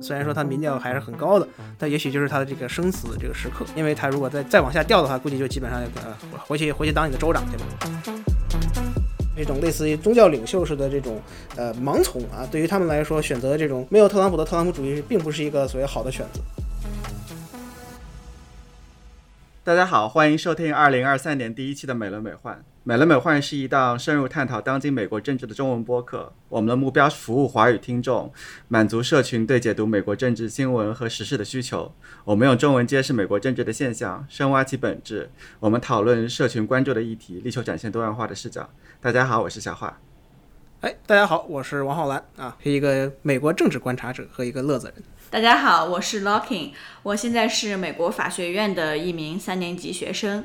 虽然说他民调还是很高的，但也许就是他的这个生死这个时刻，因为他如果再往下掉的话，估计就基本上回去当你的州长去吧。这种类似于宗教领袖式的这种盲从啊，对于他们来说，选择这种没有特朗普的特朗普主义并不是一个所谓好的选择。大家好，欢迎收听2023年第一期的美轮美奂。美轮美奂是一档深入探讨当今美国政治的中文播客，我们的目标是服务华语听众，满足社群对解读美国政治新闻和时事的需求。我们用中文揭示美国政治的现象，深挖其本质。我们讨论社群关注的议题，力求展现多样化的视角。大家好，我是小华。大家好，我是王浩然啊，是一个美国政治观察者和一个乐子人。大家好，我是 Locking， 我现在是美国法学院的一名3年级学生。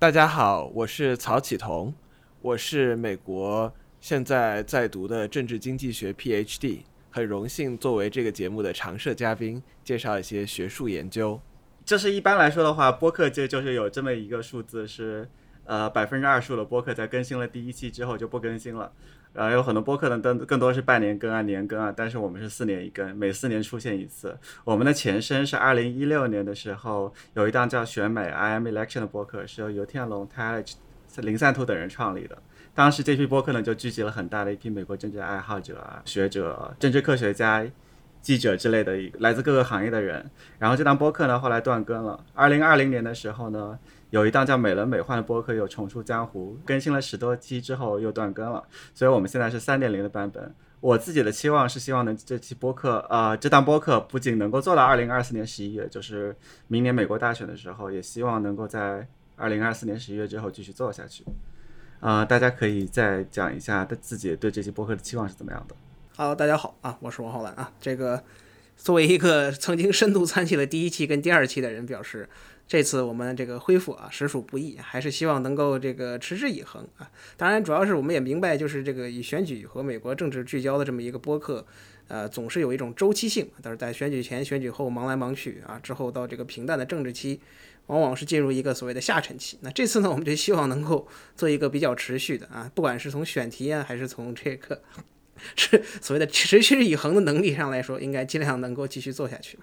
大家好，我是曹启彤，我是美国现在在读的政治经济学 PhD， 很荣幸作为这个节目的常设嘉宾，介绍一些学术研究。这是一般来说的话，播客界就是有这么一个数字是，25% 的播客在更新了第一期之后就不更新了，然后有很多播客呢更多是半年更啊年更啊，但是我们是4年一更，每4年出现一次。我们的前身是2016年的时候有一档叫选美 I am election 的播客，是由游天龙、泰林散图等人创立的。当时这批播客呢就聚集了很大的一批美国政治爱好者、学者、政治科学家、记者之类的，来自各个行业的人。然后这档播客呢后来断更了。2020年的时候呢，有一档叫美轮美奂的播客又重出江湖，更新了10多期之后又断更了，所以我们现在是 3.0 的版本。我自己的期望是希望能这档播客不仅能够做到2024年11月，就是明年美国大选的时候，也希望能够在2024年11月之后继续做下去。大家可以再讲一下自己对这期播客的期望是怎么样的。Hello， 大家好啊，我是王浩然啊。这个作为一个曾经深度参与了第一期跟第二期的人表示，这次我们这个恢复啊，实属不易，还是希望能够这个持之以恒啊。当然，主要是我们也明白，就是这个以选举和美国政治聚焦的这么一个播客，总是有一种周期性，但是在选举前、选举后忙来忙去啊，之后到这个平淡的政治期，往往是进入一个所谓的下沉期。那这次呢，我们就希望能够做一个比较持续的啊，不管是从选题啊，还是从这个是所谓的持之以恒的能力上来说，应该尽量能够继续做下去。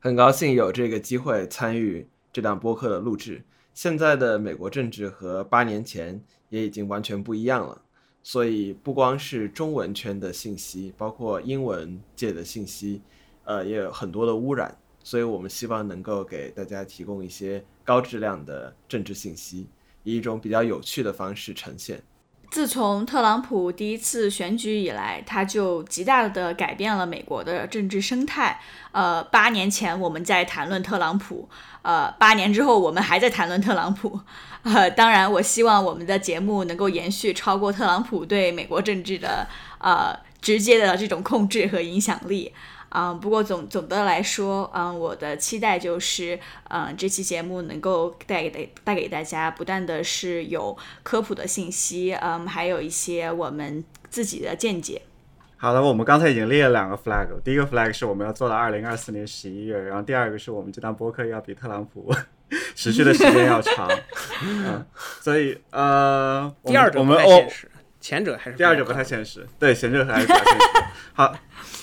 很高兴有这个机会参与这档播客的录制。现在的美国政治和8年前也已经完全不一样了，所以不光是中文圈的信息，包括英文界的信息，也有很多的污染，所以我们希望能够给大家提供一些高质量的政治信息，以一种比较有趣的方式呈现。自从特朗普第一次选举以来，他就极大的改变了美国的政治生态。8年前我们在谈论特朗普，8年之后我们还在谈论特朗普。当然，我希望我们的节目能够延续超过特朗普对美国政治的直接的这种控制和影响力。不过总的来说，我的期待就是，这期节目能够带给大家不但的是有科普的信息，还有一些我们自己的见解。好的，我们刚才已经列了2个 flag， 第一个 flag 是我们要做到2024年11月，然后第2个是我们这档播客要比特朗普持续的时间要长。所以第二种太现实，前者还是第二者不太现实，对，前者还是比较现实。好，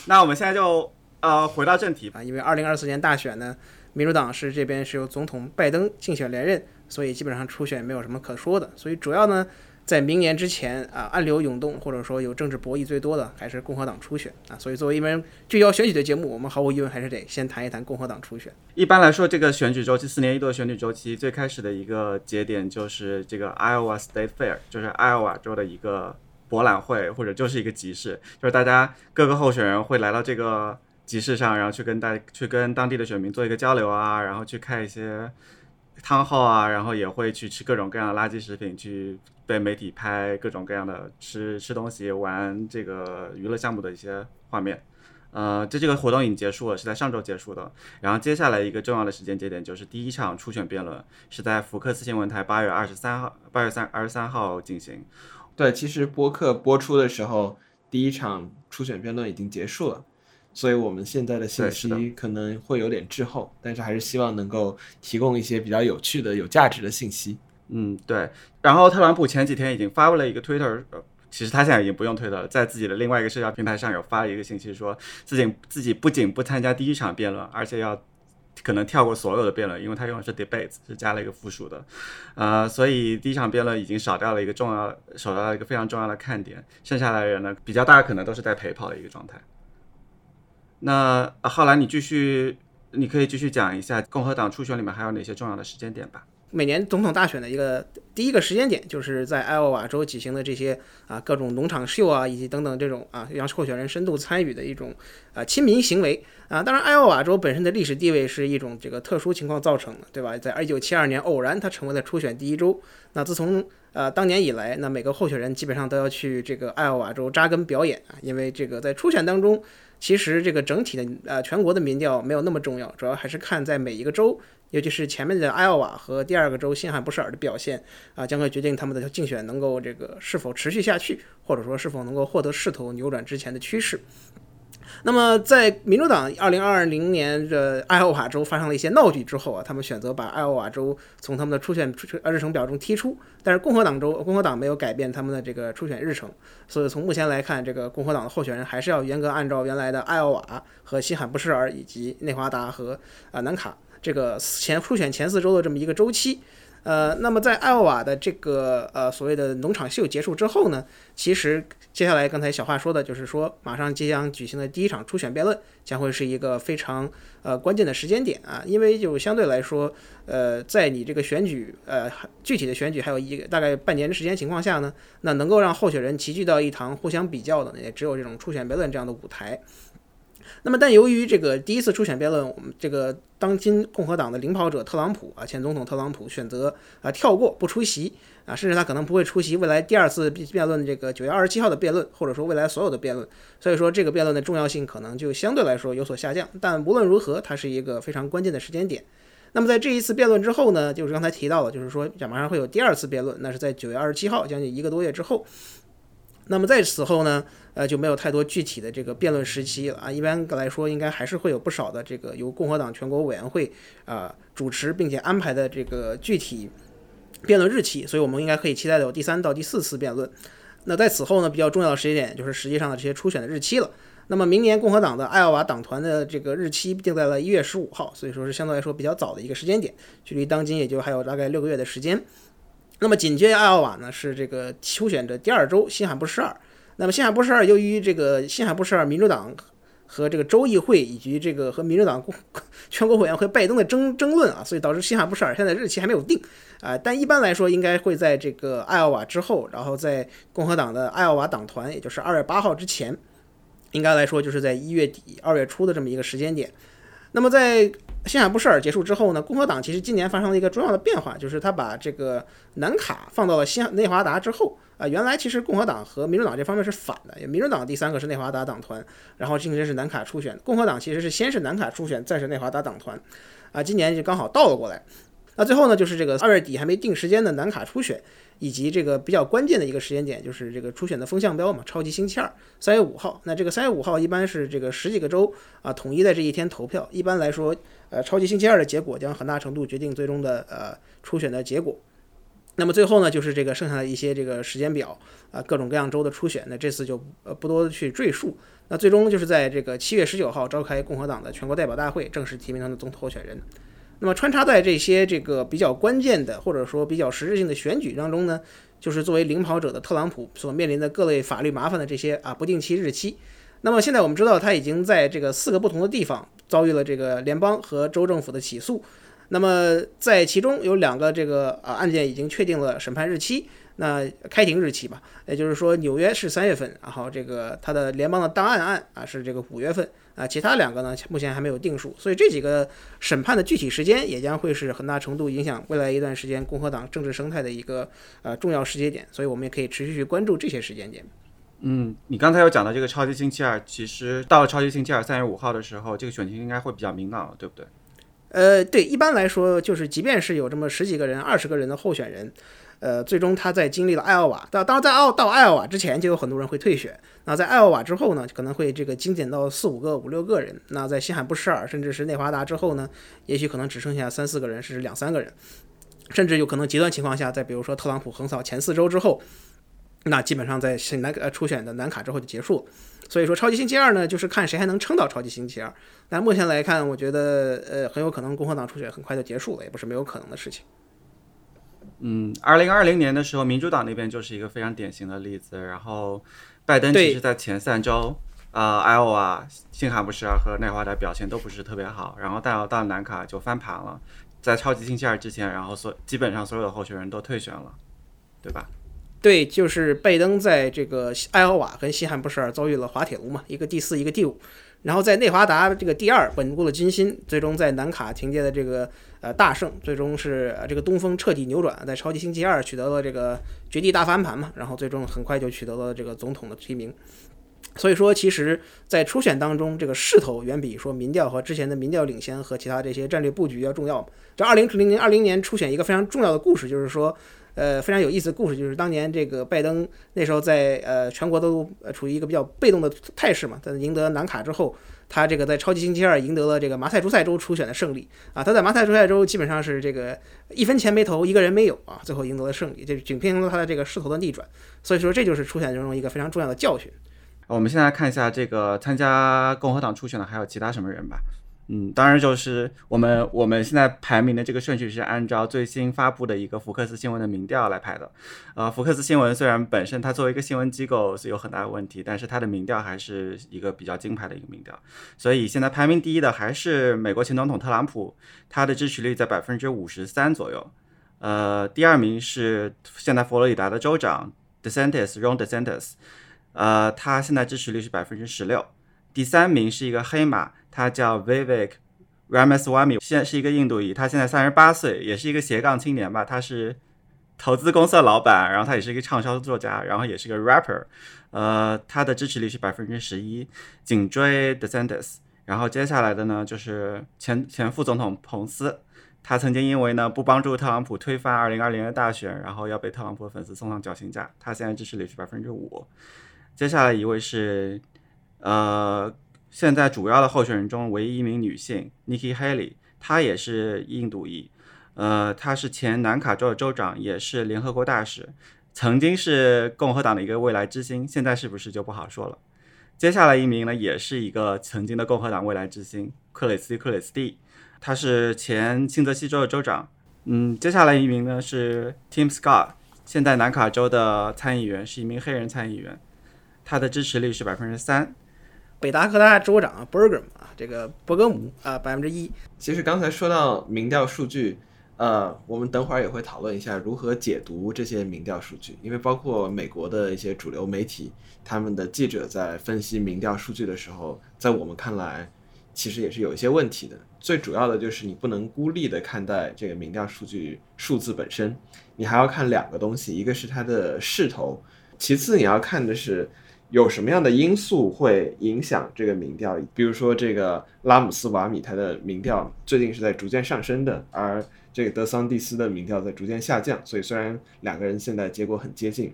那我们现在就回到正题吧。因为2024年大选呢，民主党是这边是由总统拜登竞选连任，所以基本上初选没有什么可说的。所以主要呢，在明年之前啊，暗流涌动或者说有政治博弈最多的还是共和党初选啊。所以作为一门聚焦选举的节目，我们毫无疑问还是得先谈一谈共和党初选。一般来说，这个选举周期4年1度的选举周期最开始的一个节点就是这个 Iowa State Fair， 就是爱奥瓦州的一个博览会，或者就是一个集市，就是大家各个候选人会来到这个集市上，然后去跟当地的选民做一个交流啊，然后去看一些汤号啊，然后也会去吃各种各样的垃圾食品，去被媒体拍各种各样的吃东西、玩这个娱乐项目的一些画面。这个活动已经结束了，是在上周结束的。然后接下来一个重要的时间节点就是第一场初选辩论，是在福克斯新闻台8月23号进行。对，其实播客播出的时候，第一场初选辩论已经结束了，所以我们现在的信息可能会有点滞后，但是还是希望能够提供一些比较有趣的、有价值的信息。对。然后特朗普前几天已经发布了一个 Twitter 其实他现在已经不用推特了，在自己的另外一个社交平台上有发一个信息说自己不仅不参加第一场辩论，而且要可能跳过所有的辩论，因为他用的是 debates， 是加了一个附属的，所以第一场辩论已经少掉了一个非常重要的看点，剩下来的人呢，比较大可能都是在陪跑的一个状态。那浩然，你可以继续讲一下共和党初选里面还有哪些重要的时间点吧。每年总统大选的第一个时间点就是在爱奥瓦州举行的这些各种农场秀以及等等这种让候选人深度参与的一种亲民行为当然爱奥瓦州本身的历史地位是一种这个特殊情况造成的，对吧？在1972年偶然它成为了初选第一州。那自从当年以来，那每个候选人基本上都要去这个爱奥瓦州扎根表演因为这个在初选当中，其实这个整体的全国的民调没有那么重要，主要还是看在每一个州，尤其是前面的爱奥瓦和第二个州新罕布什尔的表现将会决定他们的竞选能够这个是否持续下去，或者说是否能够获得势头扭转之前的趋势。那么在民主党2020年的爱奥瓦州发生了一些闹剧之后他们选择把爱奥瓦州从他们的初选日程表中踢出，但是共和党没有改变他们的这个初选日程，所以从目前来看，这个共和党的候选人还是要严格按照原来的爱奥瓦和新罕布什尔以及内华达和南卡这个初选前4周的这么一个周期。那么在爱奥瓦的这个所谓的农场秀结束之后呢，其实接下来刚才小话说的就是说马上即将举行的第一场初选辩论将会是一个非常关键的时间点因为就相对来说在你这个选举具体的选举还有大概半年的时间情况下呢，那能够让候选人齐聚到一堂互相比较的也只有这种初选辩论这样的舞台。那么但由于这个第一次初选辩论，我们这个当今共和党的领跑者特朗普前总统特朗普选择跳过不出席甚至他可能不会出席未来第二次辩论这个9月27号的辩论，或者说未来所有的辩论，所以说这个辩论的重要性可能就相对来说有所下降，但无论如何它是一个非常关键的时间点。那么在这一次辩论之后呢，就是刚才提到了，就是说马上会有第二次辩论，那是在9月27号将近一个多月之后。那么在此后呢就没有太多具体的这个辩论时期了一般来说应该还是会有不少的这个由共和党全国委员会主持并且安排的这个具体辩论日期，所以我们应该可以期待有第3到第4次辩论。那在此后呢，比较重要的时间点就是实际上的这些初选的日期了。那么明年共和党的爱奥瓦党团的这个日期定在了1月15号，所以说是相对来说比较早的一个时间点，距离当今也就还有大概6个月的时间。那么紧接着爱奥瓦呢是这个初选的第二州新罕布什尔。那么新罕布什尔由于这个新罕布什尔民主党和这个州议会以及这个和民主党全国委员会拜登的争论所以导致新罕布什尔现在日期还没有定但一般来说应该会在这个爱奥瓦之后，然后在共和党的爱奥瓦党团也就是2月8号之前，应该来说就是在1月底2月初的这么一个时间点。那么在新罕布什尔结束之后呢，共和党其实今年发生了一个重要的变化，就是他把这个南卡放到了内华达之后原来其实共和党和民主党这方面是反的，民主党第3个是内华达党团，然后今天是南卡初选，共和党其实是先是南卡初选再是内华达党团今年就刚好倒了过来。那最后呢，就是这个2月底还没定时间的南卡初选，以及这个比较关键的一个时间点就是这个初选的风向标嘛，超级星期二3月5号。那这个3月5号一般是这个十几个州统一在这一天投票，一般来说超级星期二的结果将很大程度决定最终的初选的结果。那么最后呢，就是这个剩下的一些这个时间表各种各样州的初选，那这次就不多去赘述。那最终就是在这个7月19号召开共和党的全国代表大会，正式提名他的总统候选人。那么穿插在这些这个比较关键的或者说比较实质性的选举当中呢，就是作为领跑者的特朗普所面临的各类法律麻烦的这些不定期日期。那么现在我们知道他已经在这个4个不同的地方遭遇了这个联邦和州政府的起诉，那么在其中有2个这个案件已经确定了审判日期，那开庭日期吧，也就是说纽约是3月份，然后这个他的联邦的档案案是这个5月份其他2个呢目前还没有定数，所以这几个审判的具体时间也将会是很大程度影响未来一段时间共和党政治生态的一个重要时间点，所以我们也可以持续去关注这些时间点。你刚才有讲到这个超级星期二，其实到了超级星期二3月5号的时候，这个选情应该会比较明朗了，对不对？对，一般来说就是即便是有这么10几个人、20个人的候选人最终他在经历了爱奥瓦，当然在到爱奥瓦之前就有很多人会退选，那在爱奥瓦之后呢，可能会这个精简到4、5个、5、6个人，那在新罕布什尔甚至是内华达之后呢，也许可能只剩下3、4个人，甚至2、3个人，甚至有可能极端情况下，在比如说特朗普横扫前4周之后，那基本上在初选的南卡之后就结束。所以说超级星期二呢，就是看谁还能撑到超级星期二。那目前来看，我觉得很有可能共和党初选很快就结束了，也不是没有可能的事情。2020年的时候，民主党那边就是一个非常典型的例子。然后拜登其实在前3周Iowa、新罕布什尔和内华达表现都不是特别好，然后到南卡就翻盘了，在超级星期二之前，然后基本上所有的候选人都退选了，对吧？对，就是拜登在这个艾奥瓦跟西汉布什尔遭遇了滑铁卢嘛，一个第4，一个第5，然后在内华达这个第2稳固了军心，最终在南卡凭借的这个大胜，最终是这个东风彻底扭转，在超级星期二取得了这个绝地大翻盘嘛，然后最终很快就取得了这个总统的提名。所以说其实在初选当中，这个势头远比说民调和之前的民调领先和其他这些战略布局要重要。这2020年初选一个非常重要的故事，就是说非常有意思的故事，就是当年这个拜登那时候在全国都处于一个比较被动的态势嘛，他赢得南卡之后，他这个在超级星期二赢得了这个马赛诸塞州初选的胜利啊，他在马赛诸塞州基本上是这个1分钱没投，1个人没有啊，最后赢得了胜利，这仅凭他的这个势头的逆转。所以说这就是初选中一个非常重要的教训。我们现在看一下这个参加共和党初选的还有其他什么人吧。当然就是我们现在排名的这个顺序是按照最新发布的一个福克斯新闻的民调来排的。福克斯新闻虽然本身它作为一个新闻机构是有很大的问题，但是它的民调还是一个比较金牌的一个民调。所以现在排名第1的还是美国前总统特朗普，他的支持率在 53% 左右。第2名是现在佛罗里达的州长 Ron DeSantis， 他现在支持率是 16%。第3名是一个黑马，他叫 Vivek Ramaswamy， 是一个印度裔，他现在38岁，也是一个斜杠青年吧，他是投资公司的老板，然后他也是一个畅销作家，然后也是个 rapper， 他的支持率是 11%， 紧追 DeSantis。 然后接下来的呢就是前副总统彭斯，他曾经因为呢不帮助特朗普推翻2020年的大选，然后要被特朗普的粉丝送上绞刑架，他现在支持率是 5%。 接下来一位是现在主要的候选人中唯一一名女性 Nikki Haley， 她也是印度裔，她是前南卡州的州长，也是联合国大使，曾经是共和党的一个未来之星，现在是不是就不好说了。接下来一名呢，也是一个曾经的共和党未来之星克里斯蒂，她是前新泽西州的州长。接下来一名呢是 Tim Scott， 现在南卡州的参议员，是一名黑人参议员，她的支持率是 3%。北达科大州长伯格姆1%。其实刚才说到民调数据，我们等会儿也会讨论一下如何解读这些民调数据，因为包括美国的一些主流媒体，他们的记者在分析民调数据的时候，在我们看来其实也是有一些问题的。最主要的就是你不能孤立的看待这个民调数据数字本身，你还要看两个东西，一个是它的势头，其次你要看的是有什么样的因素会影响这个民调。比如说这个拉姆斯瓦米，他的民调最近是在逐渐上升的，而这个德桑蒂斯的民调在逐渐下降，所以虽然两个人现在结果很接近，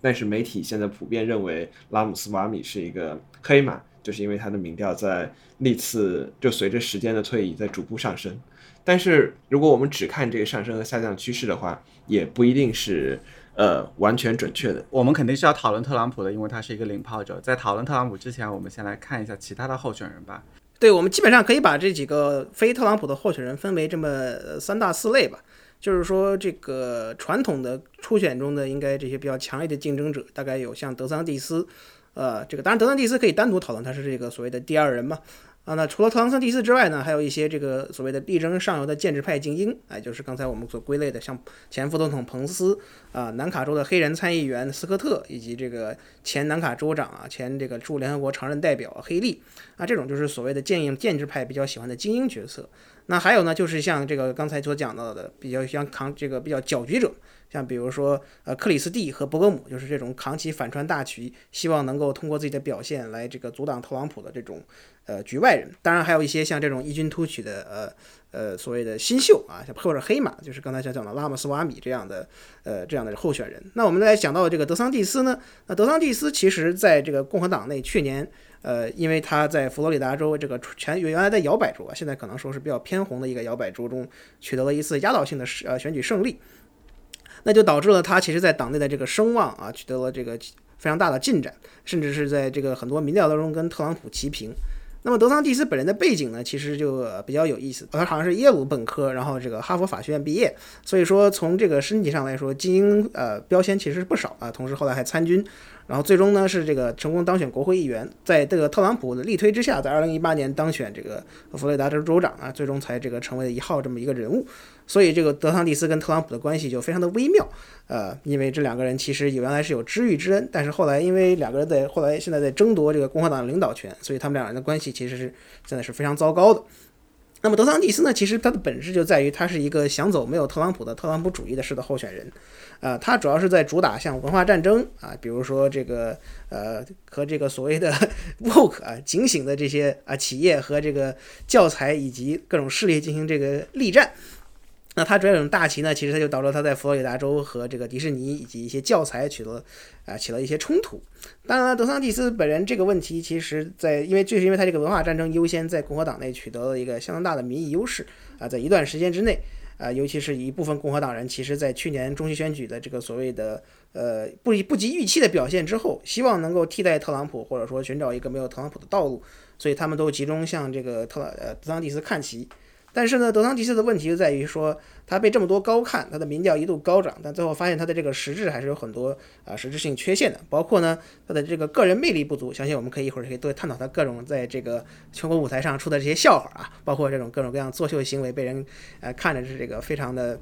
但是媒体现在普遍认为拉姆斯瓦米是一个黑马，就是因为他的民调在历次就随着时间的推移在逐步上升。但是如果我们只看这个上升和下降趋势的话，也不一定是完全准确的。我们肯定是要讨论特朗普的，因为他是一个领跑者。在讨论特朗普之前，我们先来看一下其他的候选人吧。对，我们基本上可以把这几个非特朗普的候选人分为这么3大4类吧。就是说这个传统的初选中的应该这些比较强烈的竞争者，大概有像德桑蒂斯，这个当然德桑蒂斯可以单独讨论，他是这个所谓的第2人嘛。那除了特朗普第4之外呢，还有一些这个所谓的力争上游的建制派精英，就是刚才我们所归类的，像前副总统彭斯南卡州的黑人参议员斯科特，以及这个前南卡州长前这个驻联合国常任代表黑利这种就是所谓的建制派比较喜欢的精英角色。那还有呢，就是像这个刚才所讲到的比较像扛这个比较搅局者，像比如说克里斯蒂和伯格姆，就是这种扛起反川大旗，希望能够通过自己的表现来这个阻挡特朗普的这种局外人。当然还有一些像这种异军突起的所谓的新秀或者黑马，就是刚才讲的拉姆斯瓦米这样的候选人。那我们来讲到这个德桑蒂斯呢，那德桑蒂斯其实在这个共和党内去年因为他在佛罗里达州这个原来的摇摆州现在可能说是比较偏红的一个摇摆州中取得了一次压倒性的选举胜利。那就导致了他其实在党内的这个声望啊，取得了这个非常大的进展，甚至是在这个很多民调当中跟特朗普齐平。那么德桑蒂斯本人的背景呢，其实就比较有意思，他好像是耶鲁本科，然后这个哈佛法学院毕业，所以说从这个身体上来说，精英标签其实是不少啊。同时后来还参军，然后最终呢是这个成功当选国会议员，在这个特朗普的力推之下，在2018年当选这个佛罗里达州州长啊，最终才这个成为了一号这么一个人物。所以这个德桑蒂斯跟特朗普的关系就非常的微妙，因为这两个人其实原来是有知遇之恩，但是后来因为两个人现在在争夺这个共和党的领导权，所以他们两人的关系其实是真的是非常糟糕的。那么德桑蒂斯呢，其实他的本质就在于他是一个想走没有特朗普的特朗普主义的式的候选人，他主要是在主打像文化战争啊，比如说这个和这个所谓的 woke 啊警醒的这些啊企业和这个教材以及各种势力进行这个力战。那他主要这种大旗呢，其实他就导致他在佛罗里达州和这个迪士尼以及一些教材起了一些冲突。当然了，德桑蒂斯本人这个问题，其实就是因为他这个文化战争优先在共和党内取得了一个相当大的民意优势啊，在一段时间之内啊，尤其是一部分共和党人，其实在去年中期选举的这个所谓的不及预期的表现之后，希望能够替代特朗普，或者说寻找一个没有特朗普的道路，所以他们都集中向这个德桑蒂斯看齐。但是呢，德桑蒂斯的问题就在于说，他被这么多高看，他的民调一度高涨，但最后发现他的这个实质还是有很多实质性缺陷的，包括呢他的这个个人魅力不足。相信我们一会儿可以多探讨他各种在这个全国舞台上出的这些笑话啊，包括这种各种各样作秀行为被人看着是这个非常的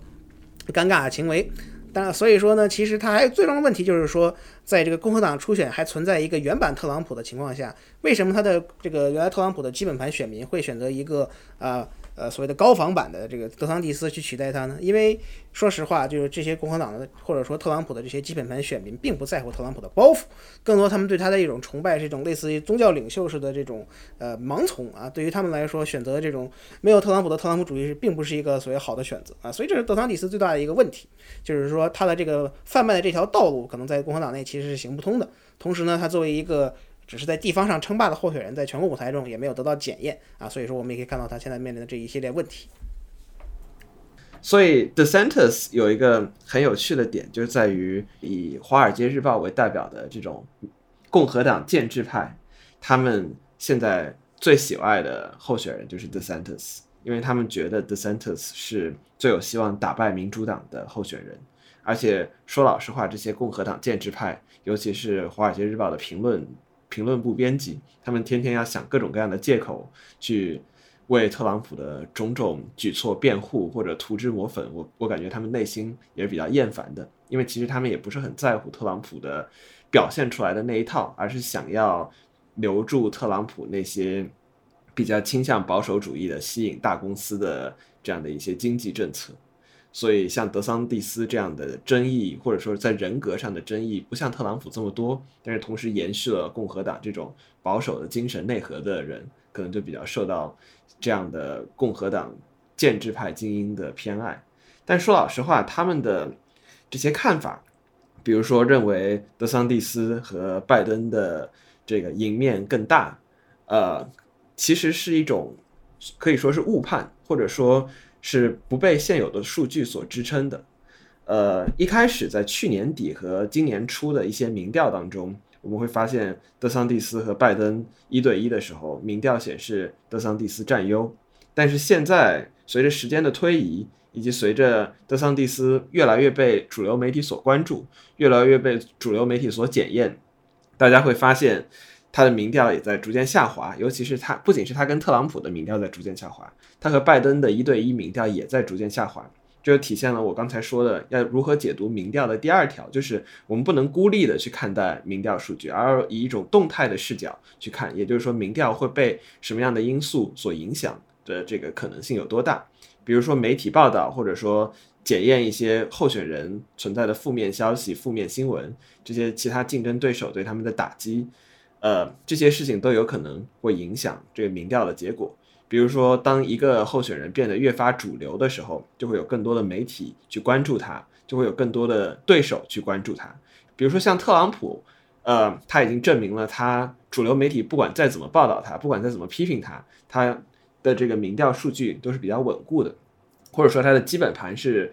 尴尬的行为。当然，所以说呢，其实他还有最终的问题就是说，在这个共和党初选还存在一个原版特朗普的情况下，为什么他的这个原来特朗普的基本盘选民会选择一个所谓的高仿版的这个德桑蒂斯去取代他呢？因为说实话，就是这些共和党的或者说特朗普的这些基本盘选民并不在乎特朗普的包袱，更多他们对他的一种崇拜是一种类似于宗教领袖式的这种盲从啊。对于他们来说，选择这种没有特朗普的特朗普主义并不是一个所谓好的选择啊。所以这是德桑蒂斯最大的一个问题，就是说他的这个贩卖的这条道路可能在共和党内其实是行不通的。同时呢，他作为一个只是在地方上称霸的候选人，在全国舞台中也没有得到检验啊，所以说我们也可以看到他现在面临的这一系列问题。所以 DeSantis 有一个很有趣的点，就是在于以华尔街日报为代表的这种共和党建制派，他们现在最喜爱的候选人就是 DeSantis， 因为他们觉得 DeSantis 是最有希望打败民主党的候选人。而且说老实话，这些共和党建制派，尤其是华尔街日报的评论部编辑，他们天天要想各种各样的借口去为特朗普的种种举措辩护或者涂脂抹粉。我感觉他们内心也是比较厌烦的，因为其实他们也不是很在乎特朗普的表现出来的那一套，而是想要留住特朗普那些比较倾向保守主义的吸引大公司的这样的一些经济政策。所以像德桑蒂斯这样的争议，或者说在人格上的争议，不像特朗普这么多，但是同时延续了共和党这种保守的精神内核的人，可能就比较受到这样的共和党建制派精英的偏爱。但说老实话，他们的这些看法，比如说认为德桑蒂斯和拜登的这个赢面更大，其实是一种可以说是误判，或者说是不被现有的数据所支撑的。一开始在去年底和今年初的一些民调当中，我们会发现德桑蒂斯和拜登1对1的时候，民调显示德桑蒂斯占优。但是现在随着时间的推移，以及随着德桑蒂斯越来越被主流媒体所关注，越来越被主流媒体所检验，大家会发现他的民调也在逐渐下滑。尤其是他不仅是他跟特朗普的民调在逐渐下滑，他和拜登的1对1民调也在逐渐下滑。这就体现了我刚才说的要如何解读民调的第二条，就是我们不能孤立的去看待民调数据，而以一种动态的视角去看，也就是说民调会被什么样的因素所影响的这个可能性有多大。比如说媒体报道，或者说检验一些候选人存在的负面消息、负面新闻，这些其他竞争对手对他们的打击，这些事情都有可能会影响这个民调的结果。比如说当一个候选人变得越发主流的时候，就会有更多的媒体去关注他，就会有更多的对手去关注他。比如说像特朗普，他已经证明了他主流媒体不管再怎么报道他，不管再怎么批评他，他的这个民调数据都是比较稳固的，或者说他的基本盘是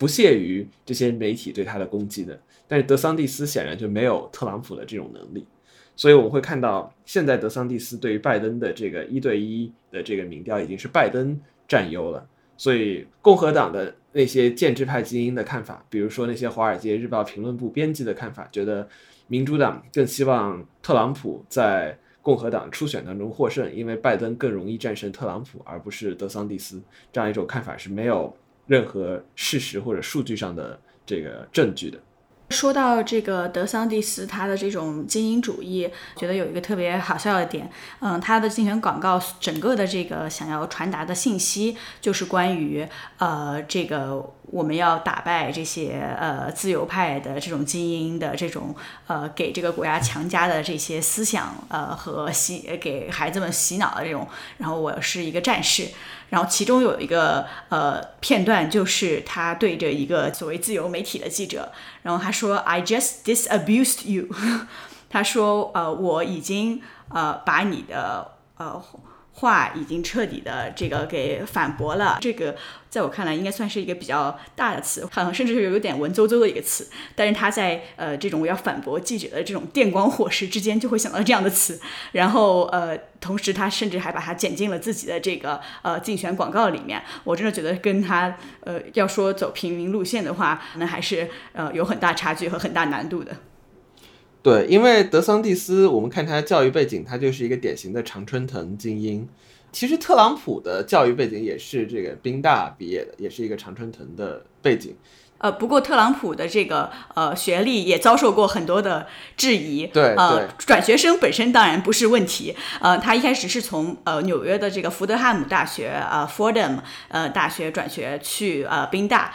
不屑于这些媒体对他的攻击的。但是德桑蒂斯显然就没有特朗普的这种能力，所以我们会看到现在德桑蒂斯对于拜登的这个1对1的这个民调已经是拜登占优了。所以共和党的那些建制派精英的看法，比如说那些华尔街日报评论部编辑的看法，觉得民主党更希望特朗普在共和党初选当中获胜，因为拜登更容易战胜特朗普而不是德桑蒂斯。这样一种看法是没有任何事实或者数据上的这个证据的。说到这个德桑蒂斯他的这种精英主义，觉得有一个特别好笑的点，他的竞选广告整个的这个想要传达的信息就是关于这个我们要打败这些自由派的这种精英的这种给这个国家强加的这些思想和给孩子们洗脑的这种，然后我是一个战士。然后其中有一个片段，就是他对着一个所谓自由媒体的记者，然后他说 I just disabused you 他说我已经把你的话已经彻底的这个给反驳了。这个在我看来应该算是一个比较大的词，好像甚至是有点文绉绉的一个词，但是他在这种要反驳记者的这种电光火石之间就会想到这样的词。然后同时他甚至还把它剪进了自己的这个竞选广告里面。我真的觉得跟他要说走平民路线的话，那还是有很大差距和很大难度的。对，因为德桑蒂斯我们看他的教育背景，他就是一个典型的常春藤精英。其实特朗普的教育背景也是这个宾大毕业的，也是一个常春藤的背景。不过特朗普的这个学历也遭受过很多的质疑。对，转学生本身当然不是问题。他一开始是从纽约的这个福德汉姆大学Fordham 大学转学去宾大。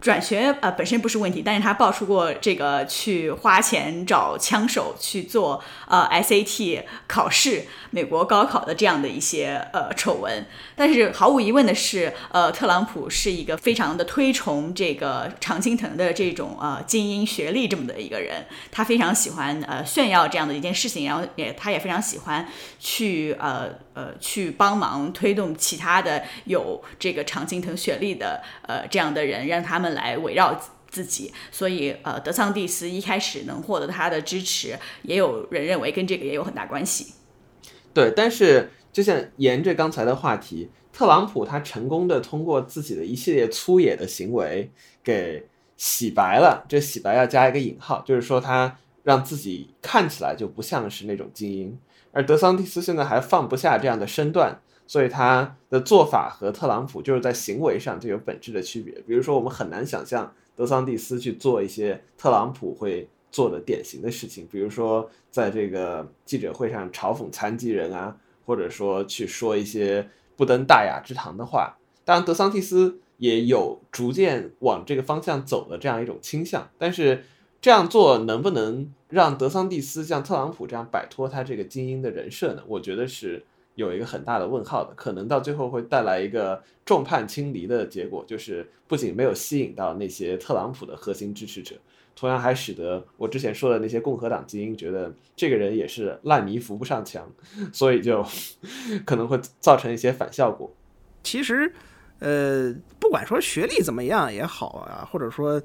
转学本身不是问题，但是他爆出过这个去花钱找枪手去做SAT 考试，美国高考的这样的一些丑闻。但是毫无疑问的是，特朗普是一个非常的推崇这个常青藤的这种精英学历这么的一个人，他非常喜欢炫耀这样的一件事情，然后他也非常喜欢去帮忙推动其他的有这个常青藤学历的这样的人，让他们来围绕自己。所以德桑蒂斯一开始能获得他的支持，也有人认为跟这个也有很大关系。对，但是就像沿着刚才的话题，特朗普他成功的通过自己的一系列粗野的行为给洗白了，这洗白要加一个引号，就是说他让自己看起来就不像是那种精英。而德桑蒂斯现在还放不下这样的身段，所以他的做法和特朗普就是在行为上就有本质的区别。比如说我们很难想象德桑蒂斯去做一些特朗普会做的典型的事情，比如说在这个记者会上嘲讽残疾人啊，或者说去说一些不登大雅之堂的话。当然德桑蒂斯也有逐渐往这个方向走的这样一种倾向，但是这样做能不能让德桑蒂斯像特朗普这样摆脱他这个精英的人设呢？我觉得是有一个很大的问号的，可能到最后会带来一个众叛亲离的结果，就是不仅没有吸引到那些特朗普的核心支持者，同样还使得我之前说的那些共和党精英觉得这个人也是烂泥扶不上墙，所以就可能会造成一些反效果。其实不管说学历怎么样也好啊，或者说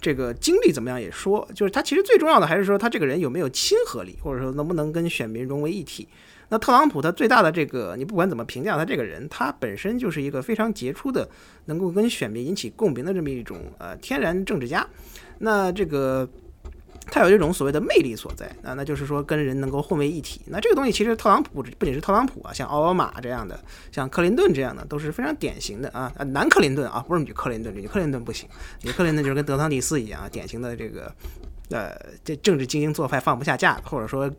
这个经历怎么样也说，就是他其实最重要的还是说他这个人有没有亲和力，或者说能不能跟选民融为一体。那特朗普他最大的这个，你不管怎么评价他这个人，他本身就是一个非常杰出的能够跟选民引起共鸣的这么一种天然政治家。那这个他有这种所谓的魅力所在，那就是说跟人能够混为一体。那这个东西其实特朗普不仅是特朗普啊，像奥巴马这样的，像克林顿这样的，都是非常典型的啊。南克林顿啊，不是女克林顿，女克林顿不行，女克林顿就是跟德桑蒂斯一样，典型的这个这政治精英做派放不下架，或者说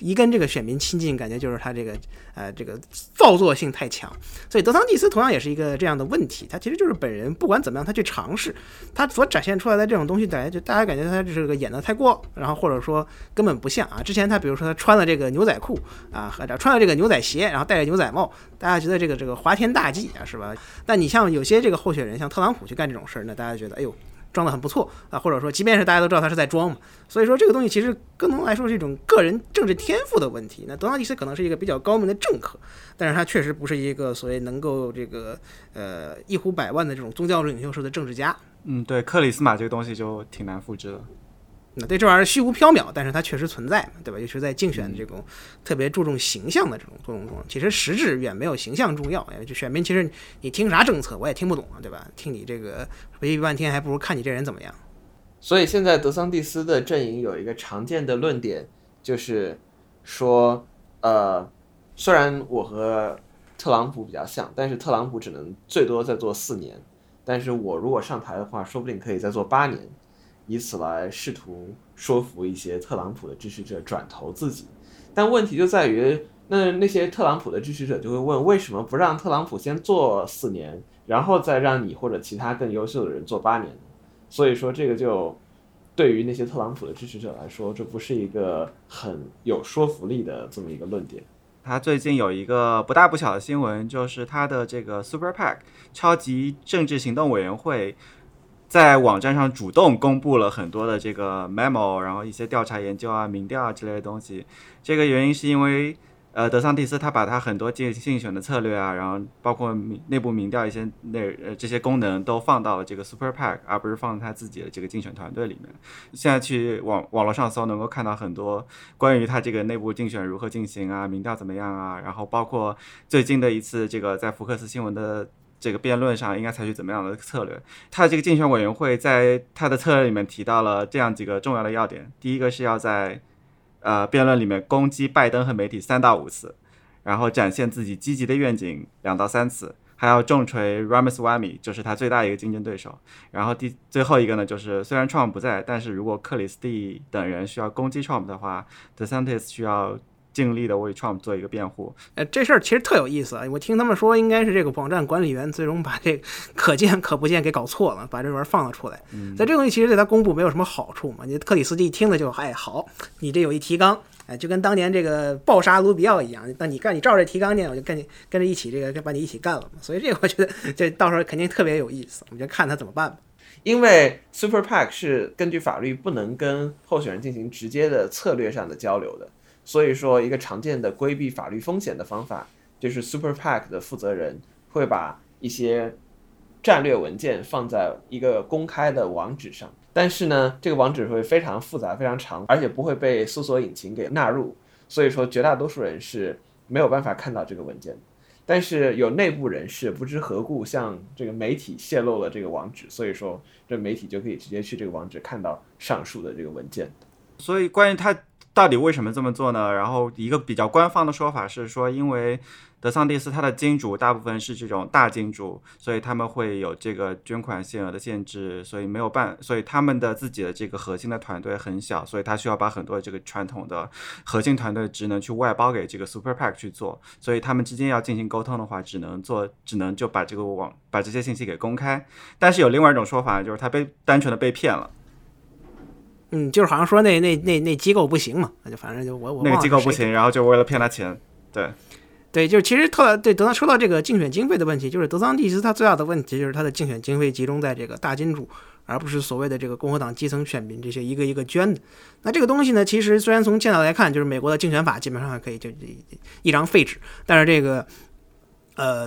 一跟这个选民亲近，感觉就是他这个造作性太强。所以德桑蒂斯同样也是一个这样的问题，他其实就是本人不管怎么样他去尝试，他所展现出来的这种东西，大家感觉他这个演得太过，然后或者说根本不像啊。之前他比如说他穿了这个牛仔裤啊，穿了这个牛仔鞋，然后戴着牛仔帽，大家觉得这个华天大忌啊，是吧？但你像有些这个候选人像特朗普去干这种事儿呢，大家觉得哎呦装得很不错啊，或者说即便是大家都知道他是在装嘛，所以说这个东西其实更多来说是一种个人政治天赋的问题。那德桑蒂斯可能是一个比较高明的政客，但是他确实不是一个所谓能够这个一呼百万的这种宗教领袖式的政治家。嗯，对，克里斯玛这个东西就挺难复制的。那对，这玩意儿虚无缥缈，但是它确实存在，对吧？尤其是在竞选这种特别注重形象的这种作用中，其实实质远没有形象重要。就选民其实你听啥政策我也听不懂，对吧？听你这个回避半天，还不如看你这人怎么样。所以现在德桑蒂斯的阵营有一个常见的论点，就是说，虽然我和特朗普比较像，但是特朗普只能最多再做4年，但是我如果上台的话，说不定可以再做8年。以此来试图说服一些特朗普的支持者转投自己，但问题就在于，那些特朗普的支持者就会问，为什么不让特朗普先做4年，然后再让你或者其他更优秀的人做8年？所以说，这个就对于那些特朗普的支持者来说，这不是一个很有说服力的这么一个论点。他最近有一个不大不小的新闻，就是他的这个 Super PAC 超级政治行动委员会。在网站上主动公布了很多的这个 memo， 然后一些调查研究啊、民调啊之类的东西。这个原因是因为，德桑蒂斯他把他很多竞选的策略啊，然后包括内部民调一些这些功能都放到了这个 Super PAC， 而不是放在他自己的这个竞选团队里面。现在去网络上搜，能够看到很多关于他这个内部竞选如何进行啊、民调怎么样啊，然后包括最近的一次这个在福克斯新闻的。这个辩论上应该采取怎么样的策略？他这个竞选委员会在他的策略里面提到了这样几个重要的要点。第一个是要在辩论里面攻击拜登和媒体3到5次，然后展现自己积极的愿景2到3次，还要重锤 Ramaswamy， 就是他最大一个竞争对手。然后最后一个呢，就是虽然 Trump 不在，但是如果克里斯蒂等人需要攻击 Trump 的话 ，DeSantis 需要。尽力的为 Trump 做一个辩护。这事儿其实特有意思啊！我听他们说，应该是这个网站管理员最终把这个可见可不见给搞错了，把这玩意儿放了出来。在这东西其实对他公布没有什么好处嘛。你克里斯蒂一听了就好，你这有一提纲，就跟当年这个暴杀卢比奥一样，那你照着提纲念，我就跟着一起这个把你一起干了嘛。所以这个我觉得这到时候肯定特别有意思，我们就看他怎么办吧。因为 Super PAC 是根据法律不能跟候选人进行直接的策略上的交流的。所以说，一个常见的规避法律风险的方法，就是 Super PAC 的负责人会把一些战略文件放在一个公开的网址上，但是呢，这个网址会非常复杂、非常长，而且不会被搜索引擎给纳入，所以说绝大多数人是没有办法看到这个文件。但是有内部人士不知何故向这个媒体泄露了这个网址，所以说这媒体就可以直接去这个网址看到上述的这个文件。所以关于他。到底为什么这么做呢？然后一个比较官方的说法是说，因为德桑蒂斯他的金主大部分是这种大金主，所以他们会有这个捐款限额的限制，所以没有所以他们的自己的这个核心的团队很小，所以他需要把很多这个传统的核心团队职能去外包给这个 Super PAC 去做，所以他们之间要进行沟通的话，只能就把把这些信息给公开。但是有另外一种说法，就是他单纯的被骗了。就是好像说那机构不行嘛，就反正就我那个机构不行，然后就为了骗他钱，对，就是其实对德桑说到这个竞选经费的问题，就是德桑蒂斯他最大的问题就是他的竞选经费集中在这个大金主，而不是所谓的这个共和党基层选民这些一个一个捐的。那这个东西呢，其实虽然从现在来看，就是美国的竞选法基本上可以就一张废纸，但是这个。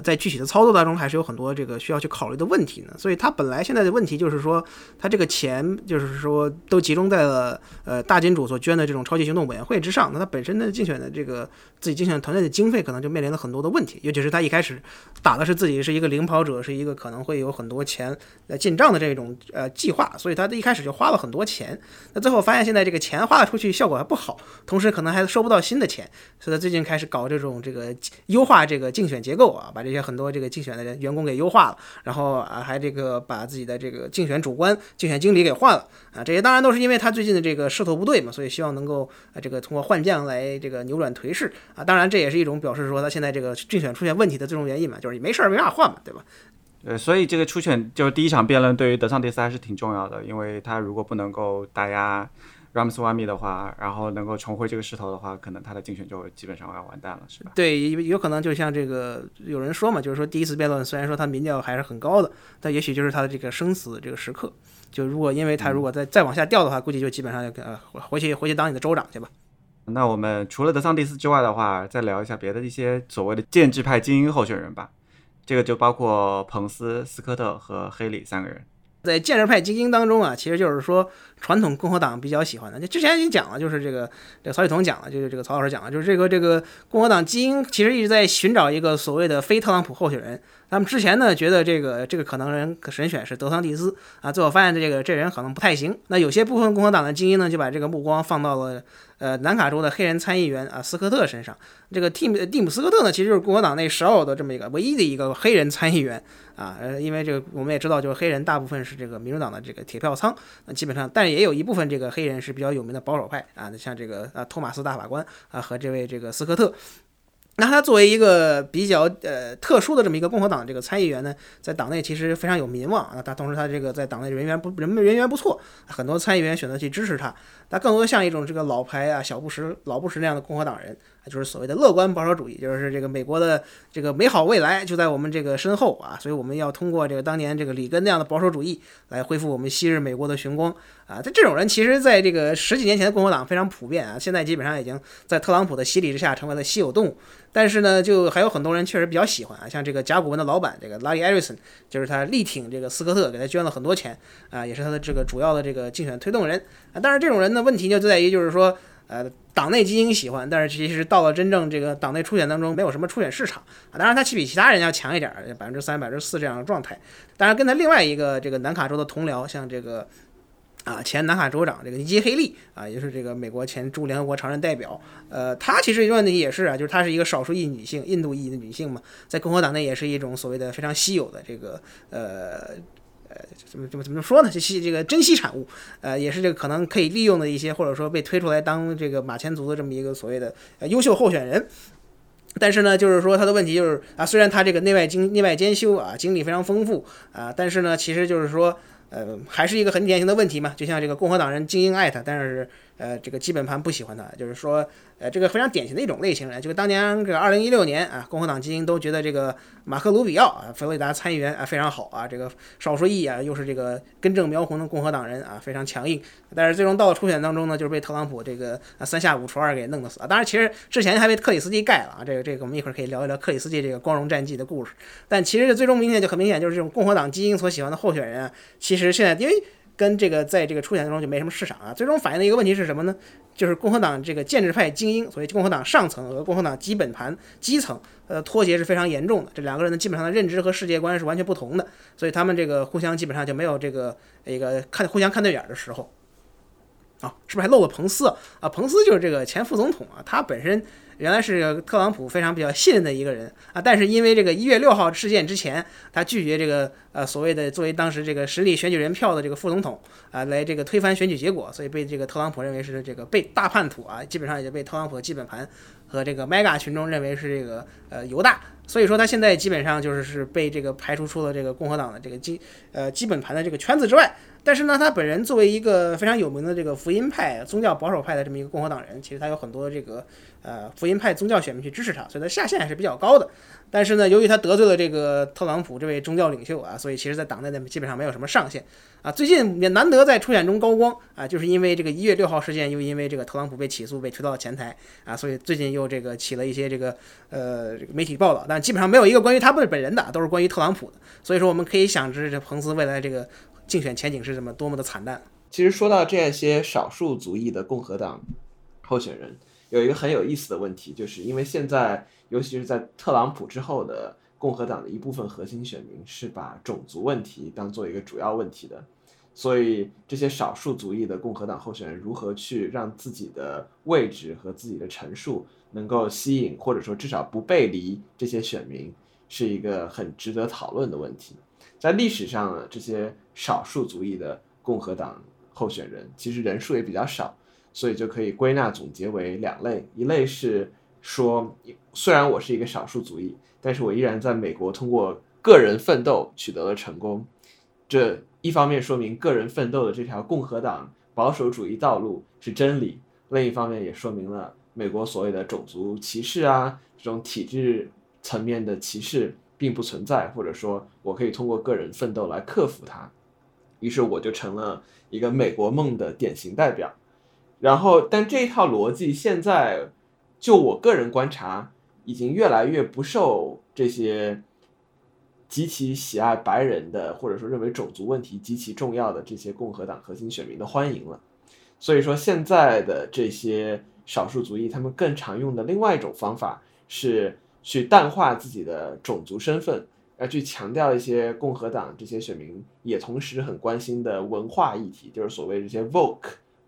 在具体的操作当中还是有很多这个需要去考虑的问题呢，所以他本来现在的问题就是说，他这个钱就是说都集中在了大金主所捐的这种超级行动委员会之上，那他本身的竞选的这个自己竞选团队的经费可能就面临了很多的问题，尤其是他一开始打的是自己是一个领跑者，是一个可能会有很多钱进账的这种计划，所以他一开始就花了很多钱，那最后发现现在这个钱花了出去效果还不好，同时可能还收不到新的钱，所以他最近开始搞这种这个优化这个竞选结构。把这些很多这个竞选的员工给优化了，然后还这个把自己的这个竞选主观、竞选经理给换了这些当然都是因为他最近的这个势头不对嘛，所以希望能够这个通过换将来这个扭转颓势当然这也是一种表示说他现在这个竞选出现问题的最终原因嘛，就是没事儿没法换嘛，对吧？所以这个初选就是第一场辩论对于德桑蒂斯还是挺重要的，因为他如果不能够打压 Ramaswamy 的话，然后能够重回这个势头的话，可能他的竞选就基本上要完蛋了，是吧？对，有可能就像这个有人说嘛，就是说第一次辩论虽然说他民调还是很高的，但也许就是他的这个生死这个时刻，就如果因为他如果再往下掉的话，估计就基本上回去当你的州长去吧。那我们除了德桑蒂斯之外的话，再聊一下别的一些所谓的建制派精英候选人吧。这个就包括彭斯、斯科特和黑里三个人。在建制派精英当中啊，其实就是说传统共和党比较喜欢的，就之前已经讲了，就是这个曹雪桐讲了，就是这个曹老师讲了，就是这个共和党精英其实一直在寻找一个所谓的非特朗普候选人。他们之前呢觉得这个可能人神选是德桑蒂斯啊，最后发现这人可能不太行。那有些部分共和党的精英呢就把这个目光放到了南卡州的黑人参议员啊斯科特身上。这个蒂姆斯科特呢，其实就是共和党内少的这么一个唯一的一个黑人参议员啊，因为这个我们也知道，就是黑人大部分是这个民主党的这个铁票仓，基本上，但也有一部分这个黑人是比较有名的保守派啊，像这个托马斯大法官啊和这位这个斯科特。那他作为一个比较特殊的这么一个共和党这个参议员呢，在党内其实非常有民望啊。他同时他这个在党内人缘不错，很多参议员选择去支持他。他更多像一种这个老牌啊老布什那样的共和党人，就是所谓的乐观保守主义，就是这个美国的这个美好未来就在我们这个身后啊，所以我们要通过这个当年这个里根那样的保守主义来恢复我们昔日美国的雄光啊。这种人其实在这个十几年前的共和党非常普遍啊，现在基本上已经在特朗普的洗礼之下成为了稀有动物。但是呢，就还有很多人确实比较喜欢啊，像这个甲骨文的老板这个拉里·艾瑞森，就是他力挺这个斯科特，给他捐了很多钱啊，也是他的这个主要的这个竞选推动人啊。但是这种人的问题就在于，就是说，党内精英喜欢，但是其实到了真正这个党内初选当中，没有什么初选市场啊。当然，他比其他人要强一点，3%、4%这样的状态。当然，跟他另外一个这个南卡州的同僚，像这个。啊，前南卡州长这个尼基·黑利啊，也是这个美国前驻联合国常任代表。他其实问题也是啊，就是他是一个少数裔女性，印度裔的女性嘛，在共和党内也是一种所谓的非常稀有的这个怎么说呢？这个珍稀产物，也是这个可能可以利用的一些，或者说被推出来当这个马前卒的这么一个所谓的优秀候选人。但是呢，就是说他的问题就是啊，虽然他这个内外兼修啊，经历非常丰富啊，但是呢，其实就是说。还是一个很典型的问题嘛，就像这个共和党人精英爱他，但是这个基本盘不喜欢他，就是说这个非常典型的一种类型人，就是当年这个2016年啊，共和党精英都觉得这个马克·卢比奥啊，佛罗里达参议员啊非常好啊，这个少数裔啊又是这个根正苗红的共和党人啊非常强硬，但是最终到了初选当中呢，就是被特朗普这个3下5除2给弄得死啊。当然，其实之前还被克里斯基盖了啊，这个我们一会儿可以聊一聊克里斯基这个光荣战绩的故事。但其实最终很明显就是这种共和党精英所喜欢的候选人啊，其实现在因为跟这个在这个初选中就没什么市场啊，最终反映的一个问题是什么呢？就是共和党这个建制派精英，所以共和党上层和共和党基本盘基层，脱节是非常严重的。这两个人的基本上的认知和世界观是完全不同的，所以他们这个互相基本上就没有这个一个互相看对眼的时候。啊，是不是还漏了彭斯啊？彭斯就是这个前副总统啊，他本身原来是特朗普非常比较信任的一个人啊，但是因为这个1月6号事件之前，他拒绝这个所谓的作为当时这个实力选举人票的这个副总统啊，来这个推翻选举结果，所以被这个特朗普认为是这个被大叛徒啊，基本上也被特朗普的基本盘和这个 MAGA 群众认为是这个犹大，所以说他现在基本上就是被这个排除出了这个共和党的这个基本盘的这个圈子之外。但是呢，他本人作为一个非常有名的这个福音派、宗教保守派的这么一个共和党人，其实他有很多这个福音派宗教选民去支持他，所以他下限还是比较高的。但是呢，由于他得罪了这个特朗普这位宗教领袖啊，所以其实在党内呢基本上没有什么上限啊。最近也难得在初选中高光啊，就是因为这个1月6号事件，又因为这个特朗普被起诉被推到了前台啊，所以最近又这个起了一些这个媒体报道，但基本上没有一个关于他本人的，都是关于特朗普的。所以说我们可以想知这彭斯未来这个竞选前景是多么的惨淡。其实说到这些少数族裔的共和党候选人，有一个很有意思的问题，就是因为现在尤其是在特朗普之后的共和党的一部分核心选民是把种族问题当做一个主要问题的，所以这些少数族裔的共和党候选人如何去让自己的位置和自己的陈述能够吸引或者说至少不背离这些选民，是一个很值得讨论的问题。在历史上呢，这些少数族裔的共和党候选人其实人数也比较少，所以就可以归纳总结为两类，一类是说虽然我是一个少数族裔，但是我依然在美国通过个人奋斗取得了成功，这一方面说明个人奋斗的这条共和党保守主义道路是真理，另一方面也说明了美国所谓的种族歧视啊，这种体制层面的歧视并不存在，或者说我可以通过个人奋斗来克服它。于是我就成了一个美国梦的典型代表。然后但这一套逻辑现在就我个人观察已经越来越不受这些极其喜爱白人的，或者说认为种族问题极其重要的这些共和党核心选民的欢迎了。所以说现在的这些少数族裔他们更常用的另外一种方法是去淡化自己的种族身份，而去强调一些共和党这些选民也同时很关心的文化议题，就是所谓这些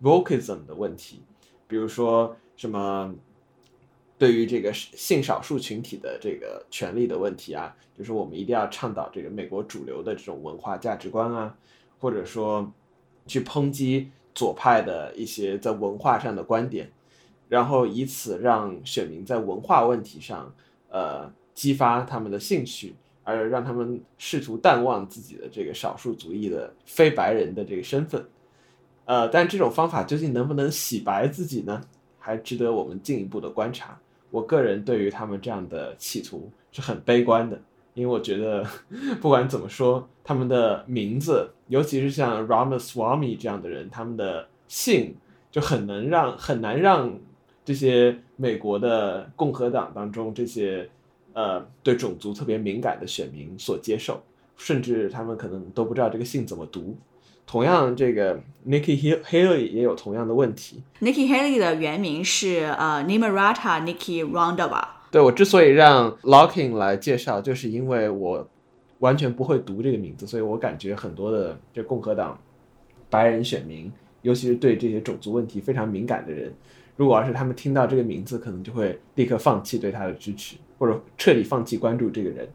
wokeism 的问题，比如说什么对于这个性少数群体的这个权利的问题啊，就是我们一定要倡导这个美国主流的这种文化价值观啊，或者说去抨击左派的一些在文化上的观点，然后以此让选民在文化问题上激发他们的兴趣，而让他们试图淡忘自己的这个少数族裔的非白人的这个身份。但这种方法究竟能不能洗白自己呢？还值得我们进一步的观察。我个人对于他们这样的企图是很悲观的，因为我觉得不管怎么说，他们的名字，尤其是像 Ramaswamy 这样的人，他们的姓就很难让这些美国的共和党当中这些对种族特别敏感的选民所接受，甚至他们可能都不知道这个姓怎么读。同样这个 Nikki Haley 也有同样的问题。 Nikki Haley 的原名是Nimarata Nikki Rondava。 对，我之所以让 Locking 来介绍，就是因为我完全不会读这个名字，所以我感觉很多的这共和党白人选民，尤其是对这些种族问题非常敏感的人，如果要是他们听到这个名字，可能就会立刻放弃对他的支持，或者彻底放弃关注这个人。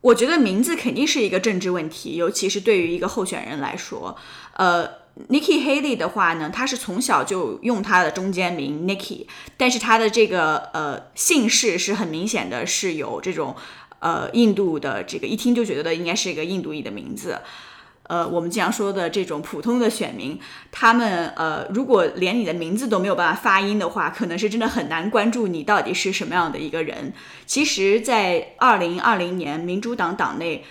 我觉得名字肯定是一个政治问题，尤其是对于一个候选人来说。Nikki Haley 的话呢，她是从小就用她的中间名 Nikki， 但是她的这个姓氏是很明显的，是有这种印度的，这个一听就觉得应该是一个印度裔的名字。我们经常说的这种普通的选民，他们如果连你的名字都没有办法发音的话，可能是真的很难关注你到底是什么样的一个人。其实在2020年民主党党内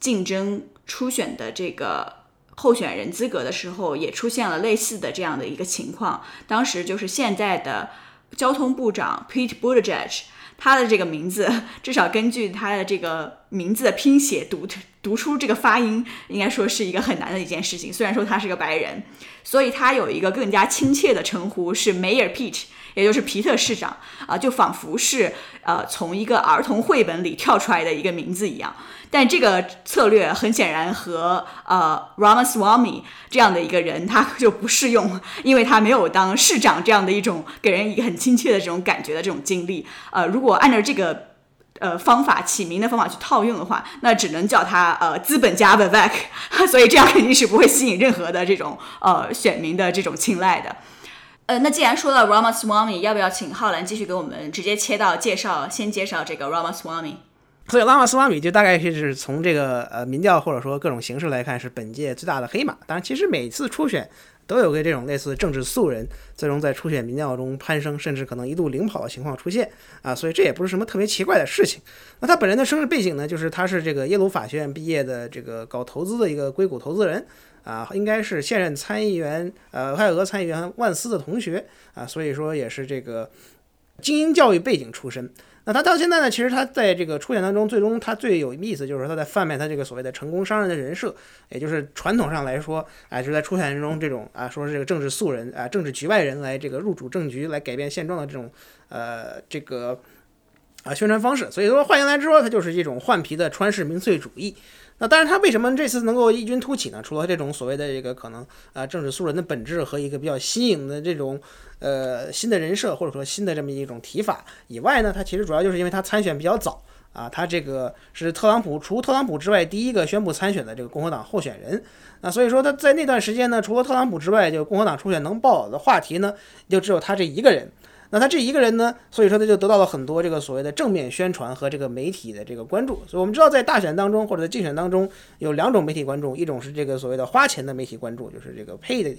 竞争初选的这个候选人资格的时候，也出现了类似的这样的一个情况。当时就是现在的交通部长 Pete Buttigieg， 他的这个名字至少根据他的这个名字的拼写读出这个发音，应该说是一个很难的一件事情，虽然说他是个白人。所以他有一个更加亲切的称呼是 Mayor Pete， 也就是皮特市长就仿佛是从一个儿童绘本里跳出来的一个名字一样。但这个策略很显然和Ramaswamy 这样的一个人他就不适用，因为他没有当市长这样的一种给人一个很亲切的这种感觉的这种经历。如果按照这个方法起名的方法去套用的话，那只能叫他资本家 Vivek， 所以这样肯定是不会吸引任何的这种选民的这种青睐的。那既然说到 Ramaswamy， 要不要请浩然继续给我们直接切到介绍，先介绍这个 Ramaswamy。 所以 Ramaswamy 就大概是从这个民调或者说各种形式来看是本届最大的黑马。当然其实每次初选都有个这种类似政治素人最终在初选民调中攀升，甚至可能一度领跑的情况出现啊，所以这也不是什么特别奇怪的事情。那他本人的身世背景呢，就是他是这个耶鲁法学院毕业的，这个搞投资的一个硅谷投资人啊，应该是现任参议员派俄参议员万斯的同学啊，所以说也是这个精英教育背景出身。那他到现在呢，其实他在这个初选当中，最终他最有意思就是他在贩卖他这个所谓的成功商人的人设，也就是传统上来说啊，就是在初选中这种啊，说是这个政治素人啊，政治局外人来这个入主政局来改变现状的这种这个宣传方式。所以说换言来之后，他就是一种换皮的川式民粹主义。那当然他为什么这次能够异军突起呢？除了这种所谓的这个可能政治素人的本质和一个比较新颖的这种新的人设或者说新的这么一种提法以外呢，他其实主要就是因为他参选比较早啊，他这个是除特朗普之外第一个宣布参选的这个共和党候选人。那所以说他在那段时间呢，除了特朗普之外，就共和党初选能报的话题呢，就只有他这一个人。那他这一个人呢，所以说他就得到了很多这个所谓的正面宣传和这个媒体的这个关注。所以我们知道在大选当中或者在竞选当中有两种媒体关注，一种是这个所谓的花钱的媒体关注，就是这个 paid 的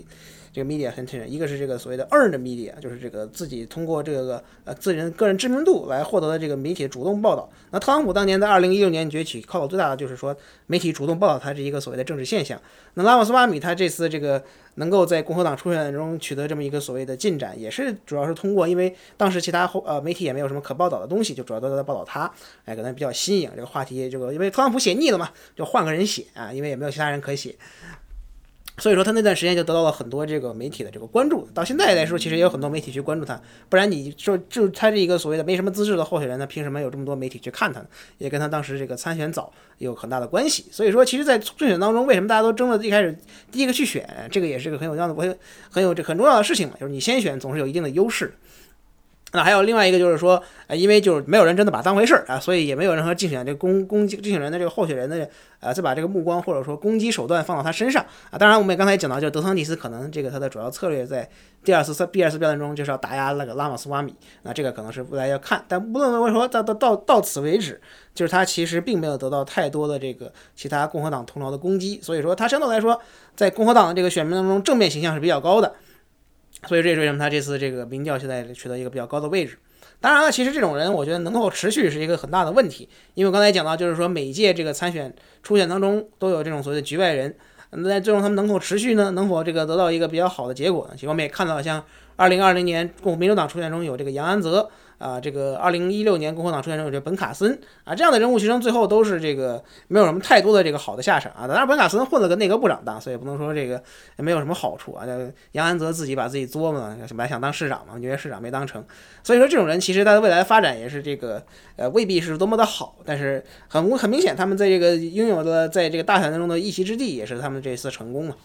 这个 media attention， 一个是这个所谓的 earned media， 就是这个自己通过这个自己个人知名度来获得的这个媒体主动报道。那特朗普当年在2016年崛起靠的最大的就是说媒体主动报道他这一个所谓的政治现象。那拉马斯瓦米他这次这个能够在共和党初选中取得这么一个所谓的进展，也是主要是通过因为当时其他媒体也没有什么可报道的东西，就主要都在报道他，哎，可能比较新颖这个话题，这个因为特朗普写腻了嘛，就换个人写啊，因为也没有其他人可写。所以说他那段时间就得到了很多这个媒体的这个关注，到现在来说其实也有很多媒体去关注他，不然你说就他这一个所谓的没什么资质的候选人，他凭什么有这么多媒体去看他呢？也跟他当时这个参选早有很大的关系。所以说其实在竞选当中为什么大家都争了一开始第一个去选，这个也是个很重要的事情嘛，就是你先选总是有一定的优势。那还有另外一个就是说，因为就是没有人真的把当回事啊，所以也没有任何竞选这个竞选人的这个候选人的再把这个目光或者说攻击手段放到他身上啊。当然我们也刚才讲到，就德桑蒂斯可能这个他的主要策略在第二次辩论中就是要打压那个拉马斯瓦米，那这个可能是未来要看。但无论如何到此为止，就是他其实并没有得到太多的这个其他共和党同僚的攻击，所以说他相对来说在共和党的这个选民当中正面形象是比较高的。所以这是为什么他这次这个民调现在取得一个比较高的位置。当然了，其实这种人我觉得能够持续是一个很大的问题，因为我刚才讲到，就是说每一届这个参选初选当中都有这种所谓的局外人，那最终他们能否持续呢？能否这个得到一个比较好的结果呢？其实我们也看到，像2020年共和党初选中有这个杨安泽啊，这个2016年共和党初选中有这个本卡森啊，这样的人物其实最后都是这个没有什么太多的这个好的下场啊。当然本卡森混了个内阁部长当，所以不能说这个也没有什么好处啊。杨安泽自己把自己作嘛，本来想当市长嘛，纽约市长没当成，所以说这种人其实他的未来发展也是这个未必是多么的好，但是很明显他们在这个拥有的在这个大选中的一席之地也是他们这次成功了。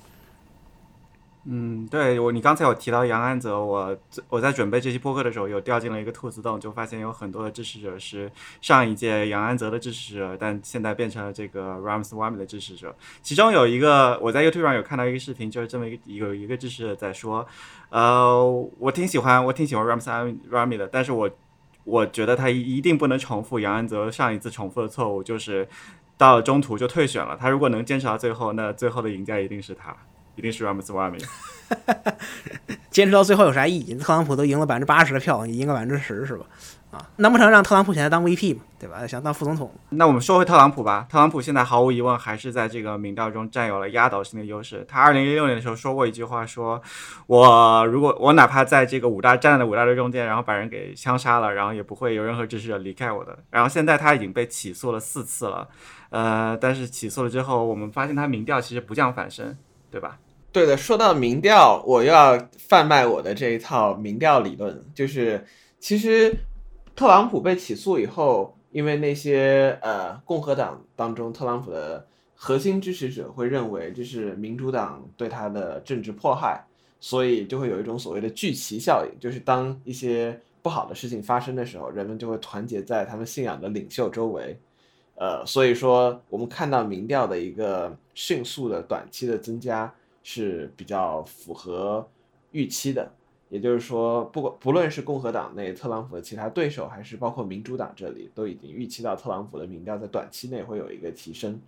嗯，对，你刚才有提到杨安泽，我在准备这期播客的时候有掉进了一个兔子洞，就发现有很多的支持者是上一届杨安泽的支持者，但现在变成了这个 Ramaswamy 的支持者。其中有一个我在 YouTube 上有看到一个视频，就是这么有一个支持者在说，我挺喜欢 Ramaswamy 的，但是我觉得他一定不能重复杨安泽上一次重复的错误，就是到了中途就退选了。他如果能坚持到最后，那最后的赢家一定是他。一定是 Ramaswamy。 坚持到最后有啥意义？特朗普都赢了80%的票，你赢个10%是吧？啊，难不成让特朗普现在当 VP 嘛，对吧？想当副总统。那我们说回特朗普吧。特朗普现在毫无疑问还是在这个民调中占有了压倒性的优势。他2016年的时候说过一句话，说我哪怕在这个站在五大队中间，然后把人给枪杀了，然后也不会有任何支持者离开我的。然后现在他已经被起诉了4次了，但是起诉了之后，我们发现他民调其实不降反升，对吧？对的，说到民调，我要贩卖我的这一套民调理论，就是其实特朗普被起诉以后，因为那些共和党当中特朗普的核心支持者会认为这是民主党对他的政治迫害，所以就会有一种所谓的聚集效应，就是当一些不好的事情发生的时候，人们就会团结在他们信仰的领袖周围。所以说我们看到民调的一个迅速的短期的增加是比较符合预期的，也就是说不论是共和党内特朗普的其他对手，还是包括民主党这里，都已经预期到特朗普的民调在短期内会有一个提升。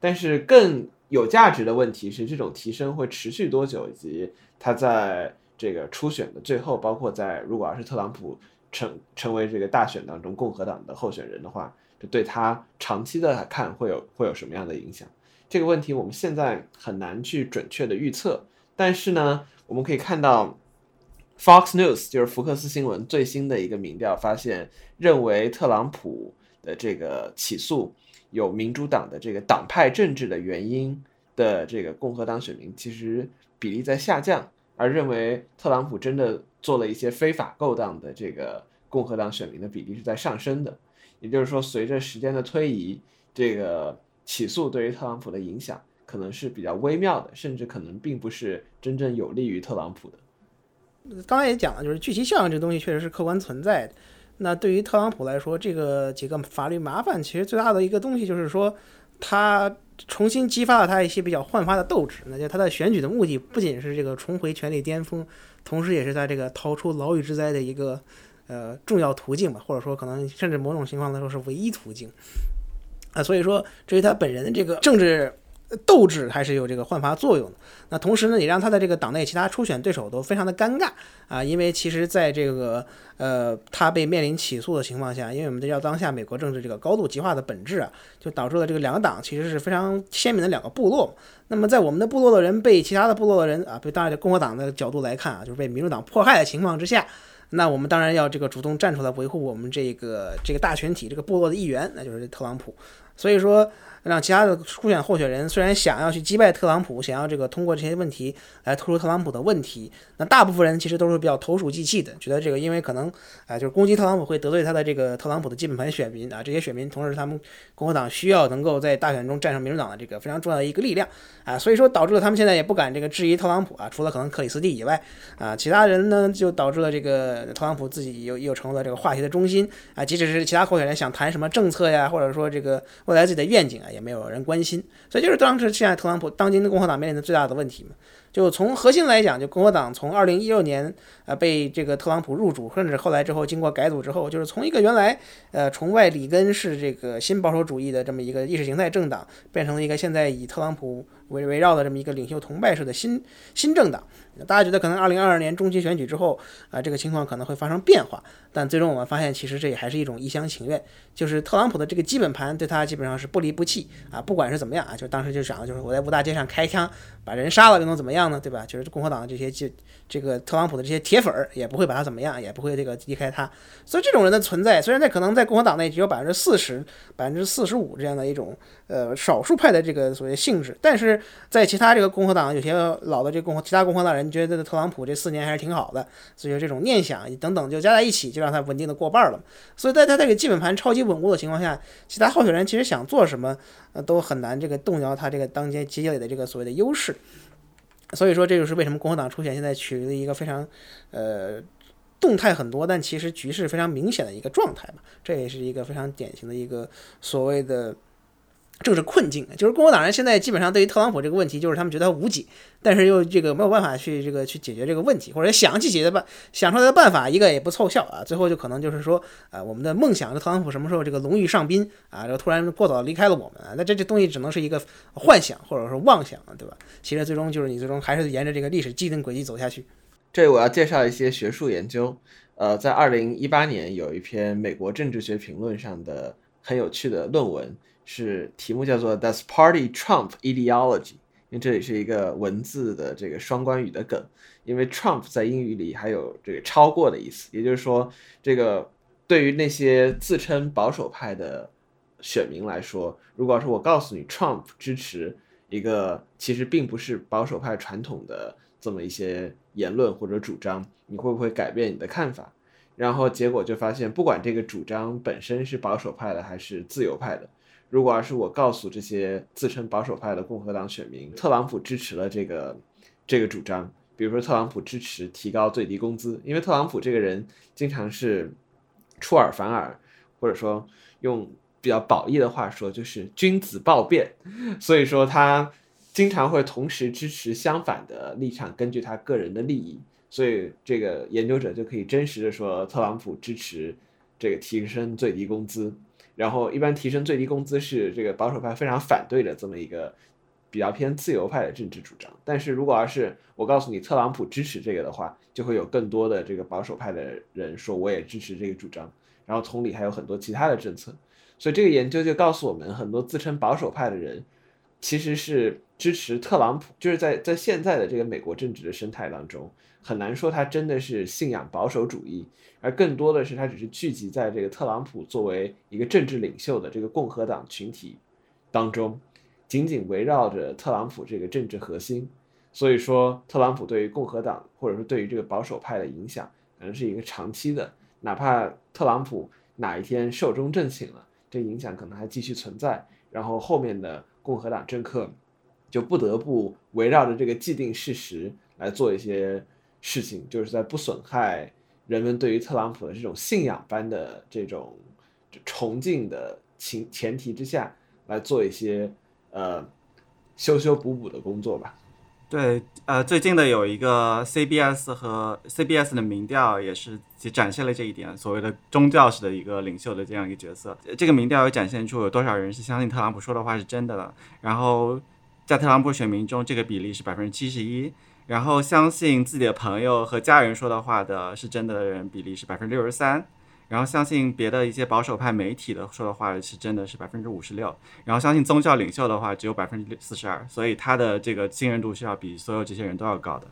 但是更有价值的问题是，这种提升会持续多久，以及他在这个初选的最后，包括在如果要是特朗普成为这个大选当中共和党的候选人的话，这对他长期的看会有什么样的影响。这个问题我们现在很难去准确的预测，但是呢，我们可以看到 Fox News 就是福克斯新闻最新的一个民调发现，认为特朗普的这个起诉有民主党的这个党派政治的原因的这个共和党选民其实比例在下降，而认为特朗普真的做了一些非法勾当的这个共和党选民的比例是在上升的。也就是说，随着时间的推移，这个起诉对于特朗普的影响可能是比较微妙的，甚至可能并不是真正有利于特朗普的。刚才也讲了，就是聚集效应这东西确实是客观存在的。那对于特朗普来说，这个几个法律麻烦其实最大的一个东西就是说，他重新激发了他一些比较焕发的斗志。那就他的选举的目的不仅是这个重回权力巅峰，同时也是在这个逃出牢狱之灾的一个重要途径吧，或者说可能甚至某种情况来说是唯一途径啊。所以说，至于他本人的这个政治斗志还是有这个焕发作用的。那同时呢，也让他的这个党内其他初选对手都非常的尴尬啊，因为其实在这个他被面临起诉的情况下，因为我们要当下美国政治这个高度极化的本质啊，就导致了这个两个党其实是非常鲜明的两个部落。那么在我们的部落的人被其他的部落的人啊，被当然共和党的角度来看啊，就是被民主党迫害的情况之下，那我们当然要这个主动站出来维护我们这个大群体这个部落的一员，那就是特朗普。所以说，让其他的初选候选人虽然想要去击败特朗普，想要这个通过这些问题来突出特朗普的问题，那大部分人其实都是比较投鼠忌器的，觉得这个因为可能就是攻击特朗普会得罪他的这个特朗普的基本盘选民啊，这些选民同时他们共和党需要能够在大选中战胜民主党的这个非常重要的一个力量啊，所以说导致了他们现在也不敢这个质疑特朗普啊，除了可能克里斯蒂以外啊，其他人呢就导致了这个特朗普自己又成了这个话题的中心啊，即使是其他候选人想谈什么政策呀，或者说这个未来自己的愿景啊，也没有人关心。所以就是当时现在特朗普当今的共和党面临的最大的问题嘛，就从核心来讲，就共和党从2016年被这个特朗普入主，甚至后来之后经过改组之后，就是从一个原来崇拜里根式这个新保守主义的这么一个意识形态政党，变成了一个现在以特朗普围绕的这么一个领袖崇拜式的新政党。大家觉得可能2022年中期选举之后这个情况可能会发生变化，但最终我们发现其实这也还是一种一厢情愿，就是特朗普的这个基本盘对他基本上是不离不弃啊，不管是怎么样啊，就当时就想就是我在五大街上开枪把人杀了又能怎么样呢，对吧？就是共和党的这个特朗普的这些铁粉也不会把他怎么样，也不会这个离开他。所以这种人的存在，虽然在可能在共和党内只有 40%、45% 这样的一种少数派的这个所谓性质，但是在其他这个共和党有些老的这个其他共和党人觉得特朗普这4年还是挺好的，所以这种念想等等就加在一起，就让他稳定的过半了。所以在他这个基本盘超级稳固的情况下，其他候选人其实想做什么都很难这个动摇他这个当前积累的这个所谓的优势。所以说这就是为什么共和党初选现在取得一个非常动态很多，但其实局势非常明显的一个状态嘛。这也是一个非常典型的一个所谓的政治困境，就是共和党人现在基本上对于特朗普这个问题，就是他们觉得他无解，但是又这个没有办法去这个去解决这个问题，或者想去想出来的办法一个也不凑效啊，最后就可能就是说我们的梦想的特朗普什么时候这个荣誉上宾啊，这个突然过早离开了我们啊，那这东西只能是一个幻想或者说妄想啊，对吧？其实最终就是你最终还是沿着这个历史既定轨迹走下去。这我要介绍一些学术研究，在2018年有一篇美国政治学评论上的很有趣的论文。是题目叫做 Does Party Trump Ideology？ 因为这里是一个文字的这个双关语的梗，因为 Trump 在英语里还有这个超过的意思，也就是说，这个对于那些自称保守派的选民来说，如果要是我告诉你 Trump 支持一个其实并不是保守派传统的这么一些言论或者主张，你会不会改变你的看法？然后结果就发现，不管这个主张本身是保守派的还是自由派的。如果要是我告诉这些自称保守派的共和党选民，特朗普支持了这个主张，比如说特朗普支持提高最低工资，因为特朗普这个人经常是出尔反尔，或者说用比较褒义的话说就是君子豹变，所以说他经常会同时支持相反的立场，根据他个人的利益，所以这个研究者就可以真实的说特朗普支持这个提升最低工资。然后一般提升最低工资是这个保守派非常反对的这么一个比较偏自由派的政治主张，但是如果要是我告诉你特朗普支持这个的话，就会有更多的这个保守派的人说我也支持这个主张，然后同理还有很多其他的政策。所以这个研究就告诉我们，很多自称保守派的人其实是支持特朗普，就是在现在的这个美国政治的生态当中，很难说他真的是信仰保守主义，而更多的是他只是聚集在这个特朗普作为一个政治领袖的这个共和党群体当中，紧紧围绕着特朗普这个政治核心。所以说特朗普对于共和党或者说对于这个保守派的影响可能是一个长期的，哪怕特朗普哪一天寿终正寝了，这影响可能还继续存在，然后后面的共和党政客就不得不围绕着这个既定事实来做一些事情，就是在不损害人们对于特朗普的这种信仰般的这种崇敬的前提之下，来做一些修修补补的工作吧。对，最近的有一个 CBS 的民调也是展现了这一点，所谓的宗教式的一个领袖的这样一个角色。这个民调有展现出有多少人是相信特朗普说的话是真的了，然后在特朗普选民中这个比例是 71%， 然后相信自己的朋友和家人说的话的是真的的人比例是 63%， 然后相信别的一些保守派媒体的说的话是真的是 56%， 然后相信宗教领袖的话只有 42%， 所以他的这个信任度是要比所有这些人都要高的。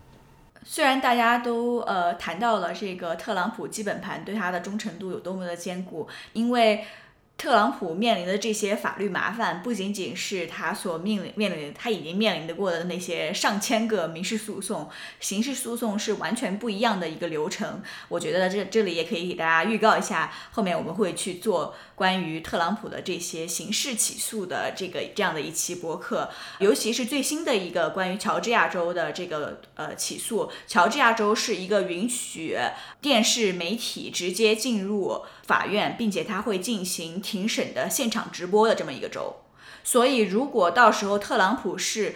虽然大家都谈到了这个特朗普基本盘对他的忠诚度有多么的坚固，因为特朗普面临的这些法律麻烦不仅仅是他所面临他已经面临过的那些上千个民事诉讼，刑事诉讼是完全不一样的一个流程。我觉得这里也可以给大家预告一下，后面我们会去做关于特朗普的这些刑事起诉的这样的一期播客，尤其是最新的一个关于乔治亚州的这个起诉。乔治亚州是一个允许电视媒体直接进入法院，并且他会进行庭审的现场直播的这么一个州，所以如果到时候特朗普是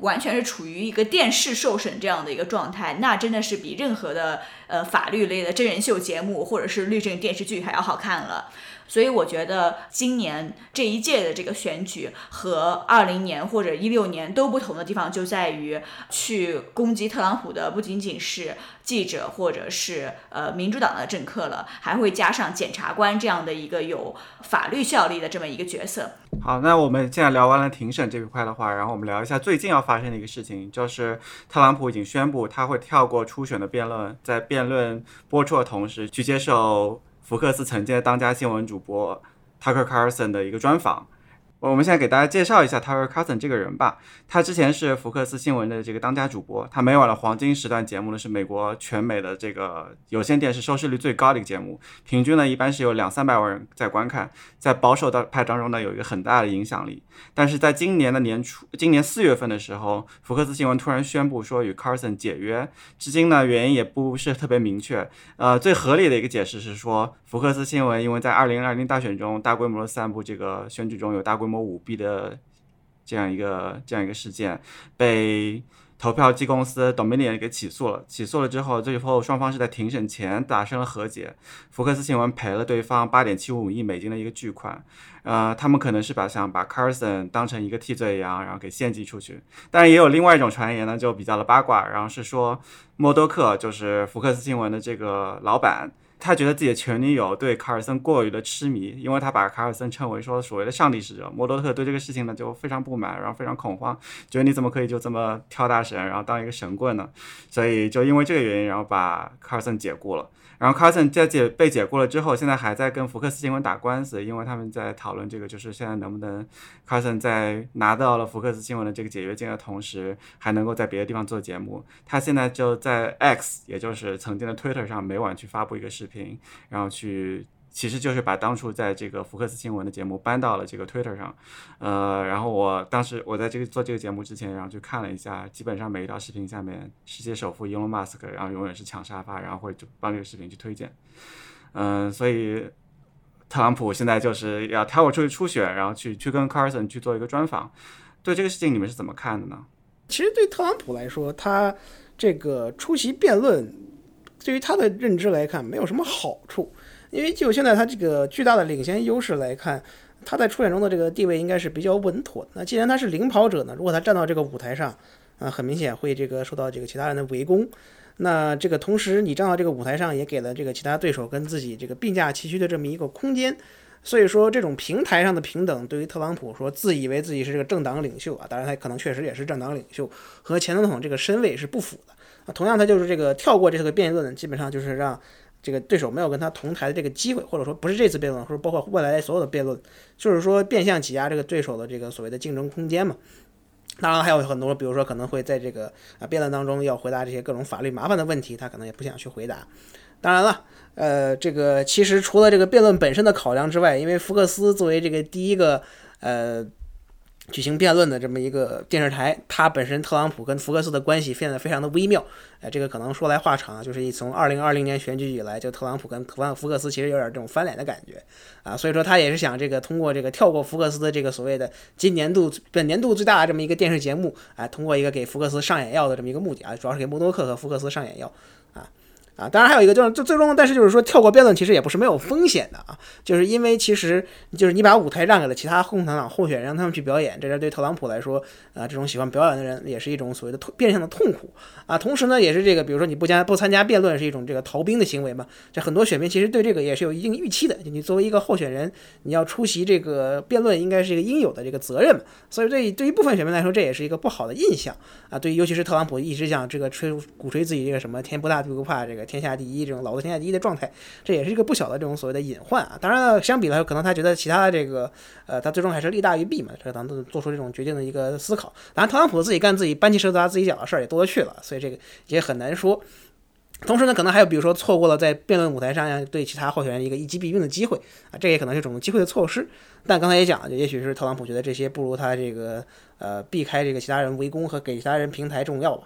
完全是处于一个电视受审这样的一个状态，那真的是比任何的法律类的真人秀节目或者是律政电视剧还要好看了。所以我觉得今年这一届的这个选举和20年或者16年都不同的地方就在于，去攻击特朗普的不仅仅是记者或者是民主党的政客了，还会加上检察官这样的一个有法律效力的这么一个角色。好，那我们现在聊完了庭审这一块的话，然后我们聊一下最近要发生的一个事情，就是特朗普已经宣布他会跳过初选的辩论，在辩论播出的同时去接受福克斯曾经的当家新闻主播 Tucker Carlson 的一个专访。我们现在给大家介绍一下 Tucker Carlson 这个人吧。他之前是福克斯新闻的这个当家主播，他每晚的黄金时段节目呢是美国全美的这个有线电视收视率最高的一个节目，平均呢一般是有200-300万人在观看，在保守派当中呢有一个很大的影响力。但是在今年的年初，今年4月份的时候，福克斯新闻突然宣布说与 Carlson 解约，至今呢原因也不是特别明确。最合理的一个解释是说，福克斯新闻因为在2020大选中大规模的散布这个选举中有大规模舞弊的这样一个事件，被投票机公司 Dominion 给起诉了。起诉了之后，最后双方是在庭审前达成了和解。福克斯新闻赔了对方$8.75亿的一个巨款。他们可能是想把 Carlson 当成一个替罪羊，然后给献祭出去。但是也有另外一种传言呢，就比较的八卦，然后是说默多克就是福克斯新闻的这个老板，他觉得自己的前女友对卡尔森过于的痴迷，因为他把卡尔森称为说所谓的上帝使者。默多克对这个事情呢就非常不满，然后非常恐慌，觉得你怎么可以就这么跳大神，然后当一个神棍呢？所以就因为这个原因，然后把卡尔森解雇了。然后卡尔森在被解雇了之后，现在还在跟福克斯新闻打官司，因为他们在讨论这个，就是现在能不能卡尔森在拿到了福克斯新闻的这个解约金的同时，还能够在别的地方做节目。他现在就在 X， 也就是曾经的 Twitter 上，每晚去发布一个视频，然后其实就是把当初在这个福克斯新闻的节目搬到了这个 Twitter 上。然后我在做这个节目之前，然后去看了一下，基本上每一条视频下面，世界首富 Elon Musk 然后永远是抢沙发，然后会就帮这个视频去推荐。所以特朗普现在就是要跳过初选，然后去跟 Carlson 去做一个专访。对这个事情你们是怎么看的呢？其实对特朗普来说，他这个出席辩论对于他的认知来看没有什么好处，因为就现在他这个巨大的领先优势来看，他在初选中的这个地位应该是比较稳妥的。那既然他是领跑者呢，如果他站到这个舞台上，很明显会这个受到这个其他人的围攻。那这个同时你站到这个舞台上，也给了这个其他对手跟自己这个并驾齐驱的这么一个空间。所以说这种平台上的平等，对于特朗普说自以为自己是这个政党领袖啊，当然他可能确实也是政党领袖，和前总统这个身位是不符的。同样他就是这个跳过这个辩论，基本上就是让这个对手没有跟他同台的这个机会，或者说不是这次辩论，或者包括未来所有的辩论，就是说变相挤压这个对手的这个所谓的竞争空间嘛。当然还有很多，比如说可能会在这个辩论当中要回答这些各种法律麻烦的问题，他可能也不想去回答。当然了，这个其实除了这个辩论本身的考量之外，因为福克斯作为这个第一个举行辩论的这么一个电视台，它本身特朗普跟福克斯的关系变得非常的微妙。这个可能说来话长，就是从2020年选举以来，就特朗普跟福克斯其实有点这种翻脸的感觉啊，所以说他也是想这个通过这个跳过福克斯的这个所谓的本年度最大的这么一个电视节目啊，通过一个给福克斯上眼药的这么一个目的啊，主要是给默多克和福克斯上眼药啊。啊，当然还有一个就是最终，但是就是说跳过辩论其实也不是没有风险的啊，就是因为其实就是你把舞台让给了其他共产党候选人，让他们去表演，这是对特朗普来说这种喜欢表演的人也是一种所谓的变相的痛苦啊。同时呢，也是这个比如说你不参加辩论是一种这个逃兵的行为嘛，这很多选民其实对这个也是有一定预期的，就你作为一个候选人，你要出席这个辩论应该是一个应有的这个责任嘛，所以对于部分选民来说，这也是一个不好的印象啊。对于尤其是特朗普一直想这个鼓吹自己这个什么天不大地不怕这个天下第一，这种老子天下第一的状态，这也是一个不小的这种所谓的隐患啊。当然相比来说，可能他觉得其他这个他最终还是利大于弊嘛，这咱们做出这种决定的一个思考。当然特朗普自己干自己搬起石头砸自己脚的事儿也多得去了，所以这个也很难说。同时呢，可能还有比如说错过了在辩论舞台上对其他候选人一个一击毙命的机会啊，这也可能是种机会的措施。但刚才也讲，就也许是特朗普觉得这些不如他这个避开这个其他人围攻和给其他人平台重要吧。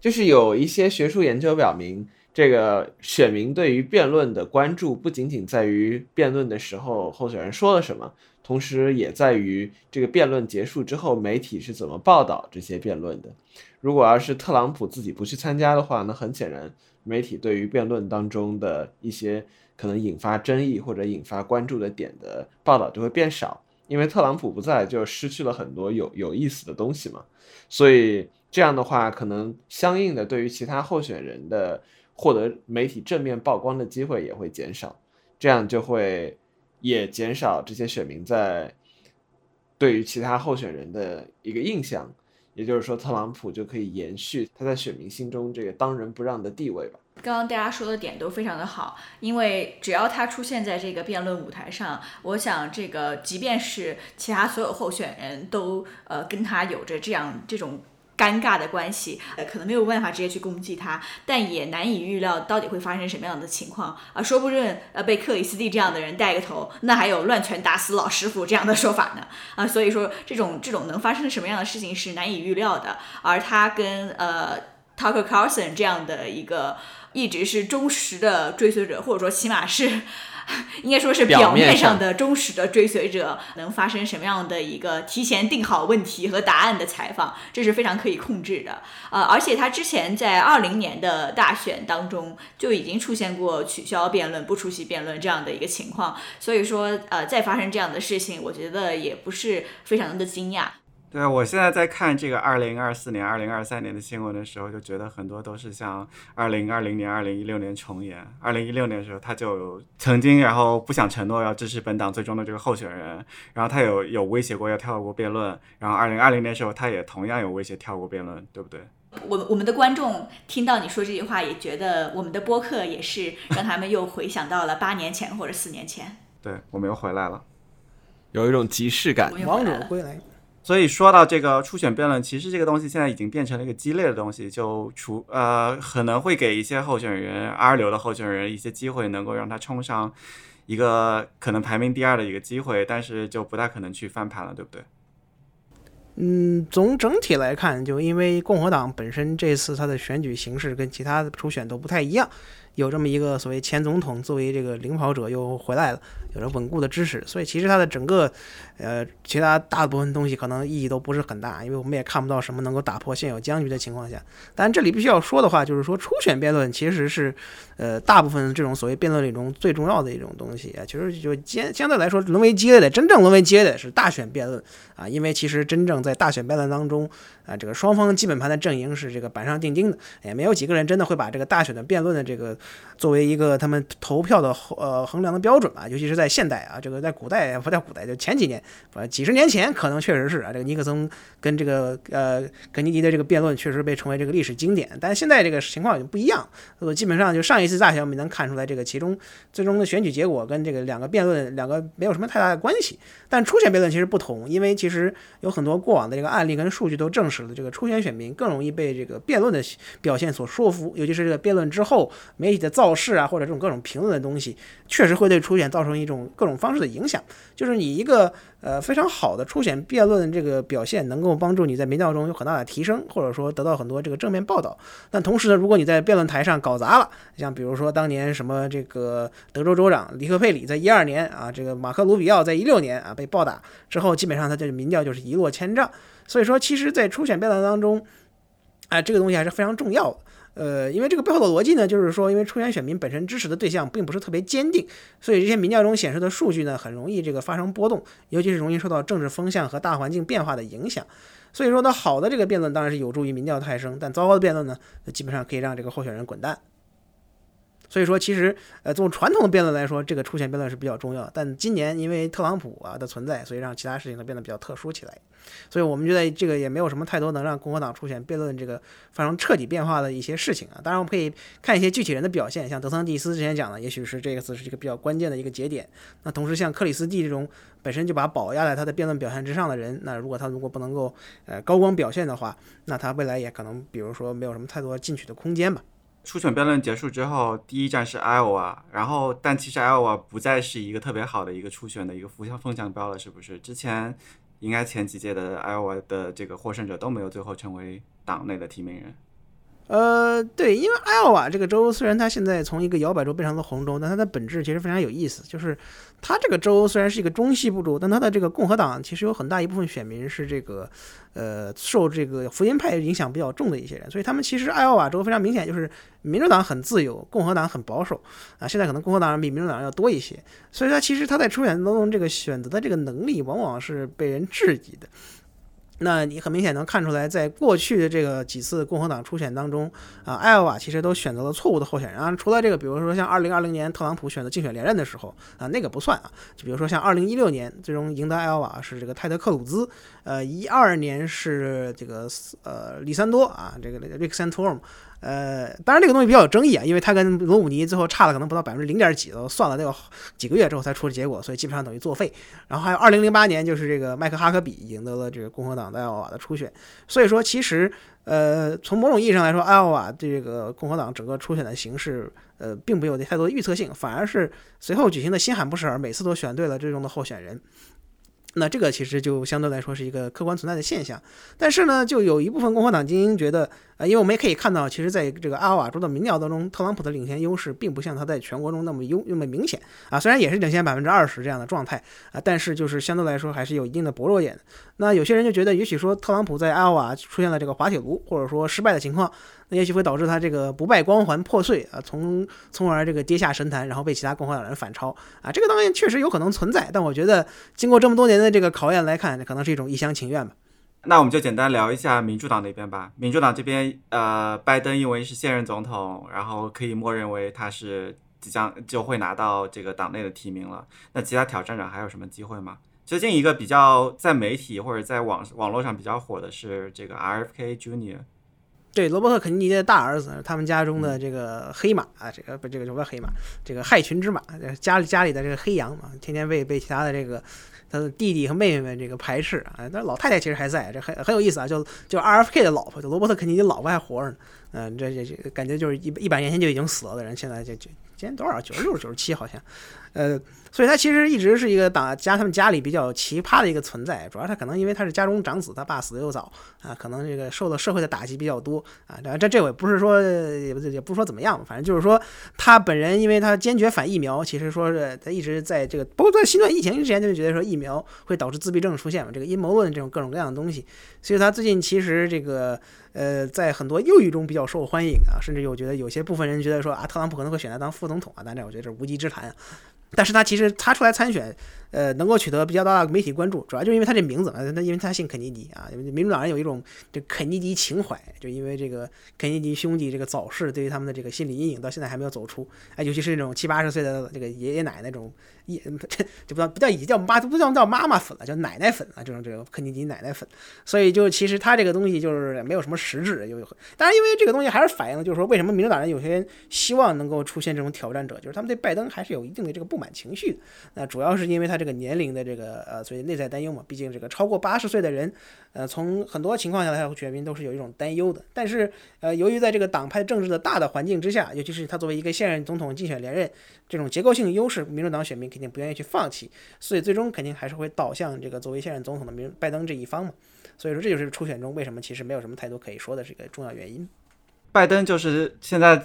就是有一些学术研究表明，这个选民对于辩论的关注不仅仅在于辩论的时候候选人说了什么，同时也在于这个辩论结束之后媒体是怎么报道这些辩论的。如果要是特朗普自己不去参加的话，那很显然媒体对于辩论当中的一些可能引发争议或者引发关注的点的报道就会变少，因为特朗普不在就失去了很多有意思的东西嘛。所以这样的话，可能相应的对于其他候选人的获得媒体正面曝光的机会也会减少，这样就会也减少这些选民在对于其他候选人的一个印象，也就是说特朗普就可以延续他在选民心中这个当仁不让的地位吧。刚刚大家说的点都非常的好，因为只要他出现在这个辩论舞台上，我想这个即便是其他所有候选人都跟他有着这种尴尬的关系，可能没有办法直接去攻击他，但也难以预料到底会发生什么样的情况啊！说不准被克里斯蒂这样的人带个头，那还有乱拳打死老师傅这样的说法呢啊！所以说这种能发生什么样的事情是难以预料的，而他跟Tucker Carlson 这样的一个一直是忠实的追随者，或者说起码是应该说是表面上的忠实的追随者，能发生什么样的一个提前定好问题和答案的采访，这是非常可以控制的而且他之前在2020年的大选当中就已经出现过取消辩论不出席辩论这样的一个情况，所以说再发生这样的事情我觉得也不是非常的惊讶。对，我现在在看这个2024年2023年的新闻的时候，就觉得很多都是像2020年2016年重演。2016年的时候他就曾经然后不想承诺要支持本党最终的这个候选人，然后他有威胁过要跳过辩论，然后2020年的时候他也同样有威胁跳过辩论，对不对？我们的观众听到你说这句话也觉得我们的播客也是让他们又回想到了8年前或者4年前。对，我们又回来了，有一种即视感，王者归来。所以说到这个初选辩论，其实这个东西现在已经变成了一个激烈的东西，就可能会给一些候选人二流的候选人一些机会，能够让他冲上一个可能排名第二的一个机会，但是就不大可能去翻盘了，对不对？从整体来看，就因为共和党本身这次它的选举形式跟其他的初选都不太一样，有这么一个所谓前总统作为这个领跑者又回来了，有着稳固的支持，所以其实它的整个其他大部分东西可能意义都不是很大，因为我们也看不到什么能够打破现有僵局的情况下。但这里必须要说的话就是说，初选辩论其实是大部分这种所谓辩论里中最重要的一种东西啊。其实就相对来说沦为激烈的，真正沦为激烈的是大选辩论啊，因为其实真正在大选辩论当中啊，这个双方基本盘的阵营是这个板上钉钉的，也没有几个人真的会把这个大选的辩论的这个作为一个他们投票的衡量的标准吧，尤其是在现代啊，这个在古代不在古代，就前几年几十年前可能确实是啊，这个尼克松跟这个肯尼迪的这个辩论确实被成为这个历史经典，但现在这个情况也不一样，基本上就上一次大选我们能看出来，这个其中最终的选举结果跟这个两个没有什么太大的关系。但初选辩论其实不同，因为其实有很多过往的这个案例跟数据都证实了，这个初选选民更容易被这个辩论的表现所说服，尤其是这个辩论之后没媒体的造势啊，或者这种各种评论的东西，确实会对初选造成一种各种方式的影响。就是你一个非常好的初选辩论这个表现，能够帮助你在民调中有很大的提升，或者说得到很多这个正面报道。但同时呢，如果你在辩论台上搞砸了，像比如说当年什么这个德州州长尼克佩里在12年啊，这个马克卢比奥在16年啊被暴打之后，基本上他的民调就是一落千丈。所以说，其实，在初选辩论当中，这个东西还是非常重要的。因为这个背后的逻辑呢，就是说，因为初选选民本身支持的对象并不是特别坚定，所以这些民调中显示的数据呢，很容易这个发生波动，尤其是容易受到政治风向和大环境变化的影响。所以说呢，好的这个辩论当然是有助于民调抬升，但糟糕的辩论呢，基本上可以让这个候选人滚蛋。所以说，其实从传统的辩论来说，这个初选辩论是比较重要，但今年因为特朗普的存在，所以让其他事情都变得比较特殊起来。所以我们觉得这个也没有什么太多能让共和党初选辩论这个发生彻底变化的一些事情啊。当然我们可以看一些具体人的表现，像德桑蒂斯之前讲的，也许是这个次是一个比较关键的一个节点。那同时像克里斯蒂这种本身就把宝压在他的辩论表现之上的人，那如果不能够高光表现的话，那他未来也可能比如说没有什么太多进取的空间吧。初选辩论结束之后，第一站是 Iowa， 然后但其实 Iowa 不再是一个特别好的一个初选的一个风向标了，是不是？之前应该前几届的 Iowa 的这个获胜者都没有最后成为党内的提名人。对，因为 Iowa 这个州虽然它现在从一个摇摆州变成了红州，但它的本质其实非常有意思，就是它这个州虽然是一个中西部州，但它的这个共和党其实有很大一部分选民是这个受这个福音派影响比较重的一些人，所以他们其实 Iowa 州非常明显就是民主党很自由，共和党很保守啊。现在可能共和党人比民主党人要多一些，所以它其实它在初选当中这个选择的这个能力往往是被人质疑的。那你很明显能看出来，在过去的这个几次共和党初选当中艾奥瓦其实都选择了错误的候选人啊。除了这个比如说像2020年特朗普选择竞选连任的时候啊，那个不算啊。就比如说像2016年最终赢得艾奥瓦是这个泰德克鲁兹，12年是这个里三多啊，这个 Rick Santorum。当然这个东西比较有争议啊，因为他跟罗姆尼最后差了可能不到0.几%，都算了得有几个月之后才出的结果，所以基本上等于作废。然后还有2008年就是这个麦克哈克比赢得了这个共和党的爱奥瓦的初选，所以说其实从某种意义上来说，爱奥瓦这个共和党整个初选的形式并没有太多的预测性，反而是随后举行的新罕布什尔每次都选对了最终的候选人。那这个其实就相对来说是一个客观存在的现象，但是呢，就有一部分共和党精英觉得，因为我们也可以看到，其实在这个艾奥瓦州的民调当中，特朗普的领先优势并不像他在全国中那么明显啊，虽然也是领先20%这样的状态啊，但是就是相对来说还是有一定的薄弱点的。那有些人就觉得，也许说特朗普在艾奥瓦出现了这个滑铁卢，或者说失败的情况，那也许会导致他这个不败光环破碎啊，从而这个跌下神坛，然后被其他共和党人反超啊。这个当然确实有可能存在，但我觉得经过这么多年的这个考验来看，可能是一种一厢情愿吧。那我们就简单聊一下民主党那边吧。民主党这边，拜登因为是现任总统，然后可以默认为他是即将就会拿到这个党内的提名了。那其他挑战者还有什么机会吗？最近一个比较在媒体或者在网络上比较火的是这个 RFK Jr.。对，罗伯特肯尼迪的大儿子，他们家中的这个黑马啊，这个什么黑马，这个害群之马，家里的这个黑羊嘛，天天被其他的这个他的弟弟和妹妹们这个排斥啊。但是老太太其实还在，这很有意思啊，就 RFK 的老婆，就罗伯特肯尼迪老婆还活着呢。这感觉就是100年前就已经死了的人，现在就今年多少96、97好像。所以他其实一直是一个他们家里比较奇葩的一个存在，主要他可能因为他是家中长子，他爸死得又早啊，可能这个受到社会的打击比较多啊。这我也不是说也不是说怎么样，反正就是说他本人因为他坚决反疫苗，其实说是他一直在这个，包括在新冠疫情之前就觉得说疫苗会导致自闭症出现嘛，这个阴谋论这种各种各样的东西，所以他最近其实这个在很多右翼中比较受欢迎啊，甚至我觉得有些部分人觉得说啊，特朗普可能会选他当副总统啊，但这我觉得这是无稽之谈啊。但是他其实他出来参选，能够取得比较大的媒体关注，主要就是因为他这名字嘛，因为他姓肯尼迪啊，民主党人有一种这肯尼迪情怀，就因为这个肯尼迪兄弟这个早逝，对于他们的这个心理阴影到现在还没有走出，尤其是那种70、80岁的这个爷爷奶奶那种这不叫姨，叫妈，不叫妈妈粉了，叫奶奶粉了，这种肯尼迪奶奶粉。所以就其实他这个东西就是没有什么实质。当然因为这个东西还是反映了就是说为什么民主党人有些人希望能够出现这种挑战者，就是他们对拜登还是有一定的这个不满情绪。那主要是因为他这个年龄的这个所以内在担忧嘛，毕竟这个超过80岁的人从很多情况下来选民都是有一种担忧的。但是由于在这个党派政治的大的环境之下，尤其是他作为一个现任总统竞选连任，这种结构性优势民主党选民肯定不愿意去放弃，所以最终肯定还是会倒向这个作为现任总统的拜登这一方嘛。所以说这就是初选中为什么其实没有什么太多可以说的这个重要原因。拜登就是现在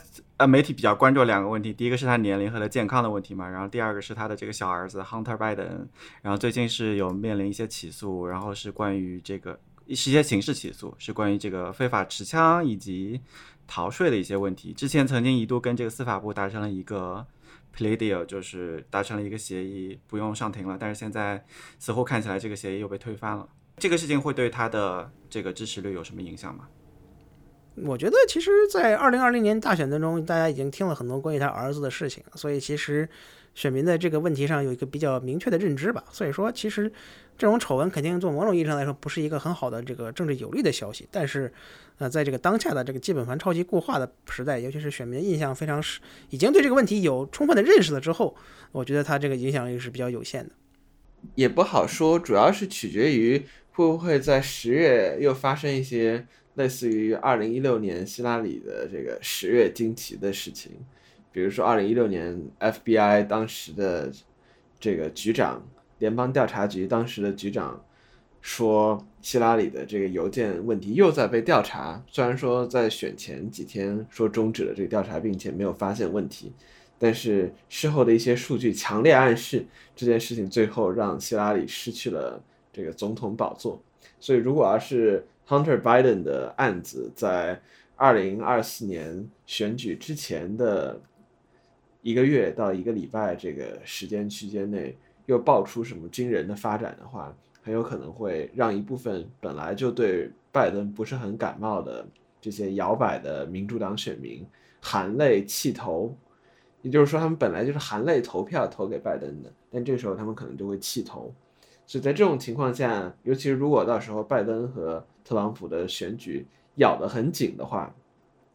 媒体比较关注两个问题，第一个是他年龄和他健康的问题嘛，然后第二个是他的这个小儿子 Hunter Biden， 然后最近是有面临一些起诉，然后是关于这个一些刑事起诉，是关于这个非法持枪以及逃税的一些问题。之前曾经一度跟这个司法部达成了一个 plea deal， 就是达成了一个协议，不用上庭了，但是现在似乎看起来这个协议又被推翻了。这个事情会对他的这个支持率有什么影响吗？我觉得其实在2020年大选中，大家已经听了很多关于他儿子的事情，所以其实选民在这个问题上有一个比较明确的认知吧。所以说其实这种丑闻肯定从某种意义上来说不是一个很好的这个政治有利的消息，但是在这个当下的这个基本盘超级固化的时代，尤其是选民印象非常已经对这个问题有充分的认识了之后，我觉得他这个影响力是比较有限的。也不好说，主要是取决于会不会在10月又发生一些类似于2016年希拉里的这个10月惊奇的事情，比如说2016年 FBI 当时的这个局长，联邦调查局当时的局长说希拉里的这个邮件问题又在被调查，虽然说在选前几天说终止了这个调查并且没有发现问题，但是事后的一些数据强烈暗示这件事情最后让希拉里失去了这个总统宝座。所以如果要是Hunter Biden 的案子在2024年选举之前的1个月到1个礼拜这个时间区间内又爆出什么惊人的发展的话，很有可能会让一部分本来就对拜登不是很感冒的这些摇摆的民主党选民含泪弃投，也就是说他们本来就是含泪投票投给拜登的，但这时候他们可能就会弃投。所以在这种情况下，尤其是如果到时候拜登和特朗普的选举咬得很紧的话，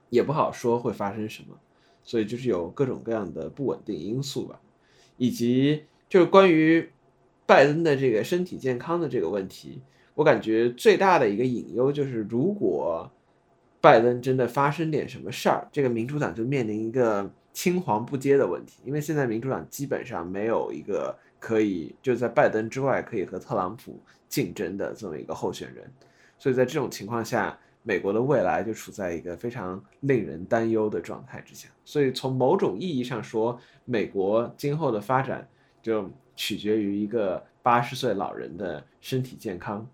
也不好说会发生什么。所以就是有各种各样的不稳定因素吧，以及就是关于拜登的这个身体健康的这个问题，我感觉最大的一个隐忧就是如果拜登真的发生点什么事儿，这个民主党就面临一个青黄不接的问题，因为现在民主党基本上没有一个可以就在拜登之外可以和特朗普竞争的这么一个候选人。所以在这种情况下，美国的未来就处在一个非常令人担忧的状态之下。所以从某种意义上说，美国今后的发展就取决于一个80岁老人的身体健康。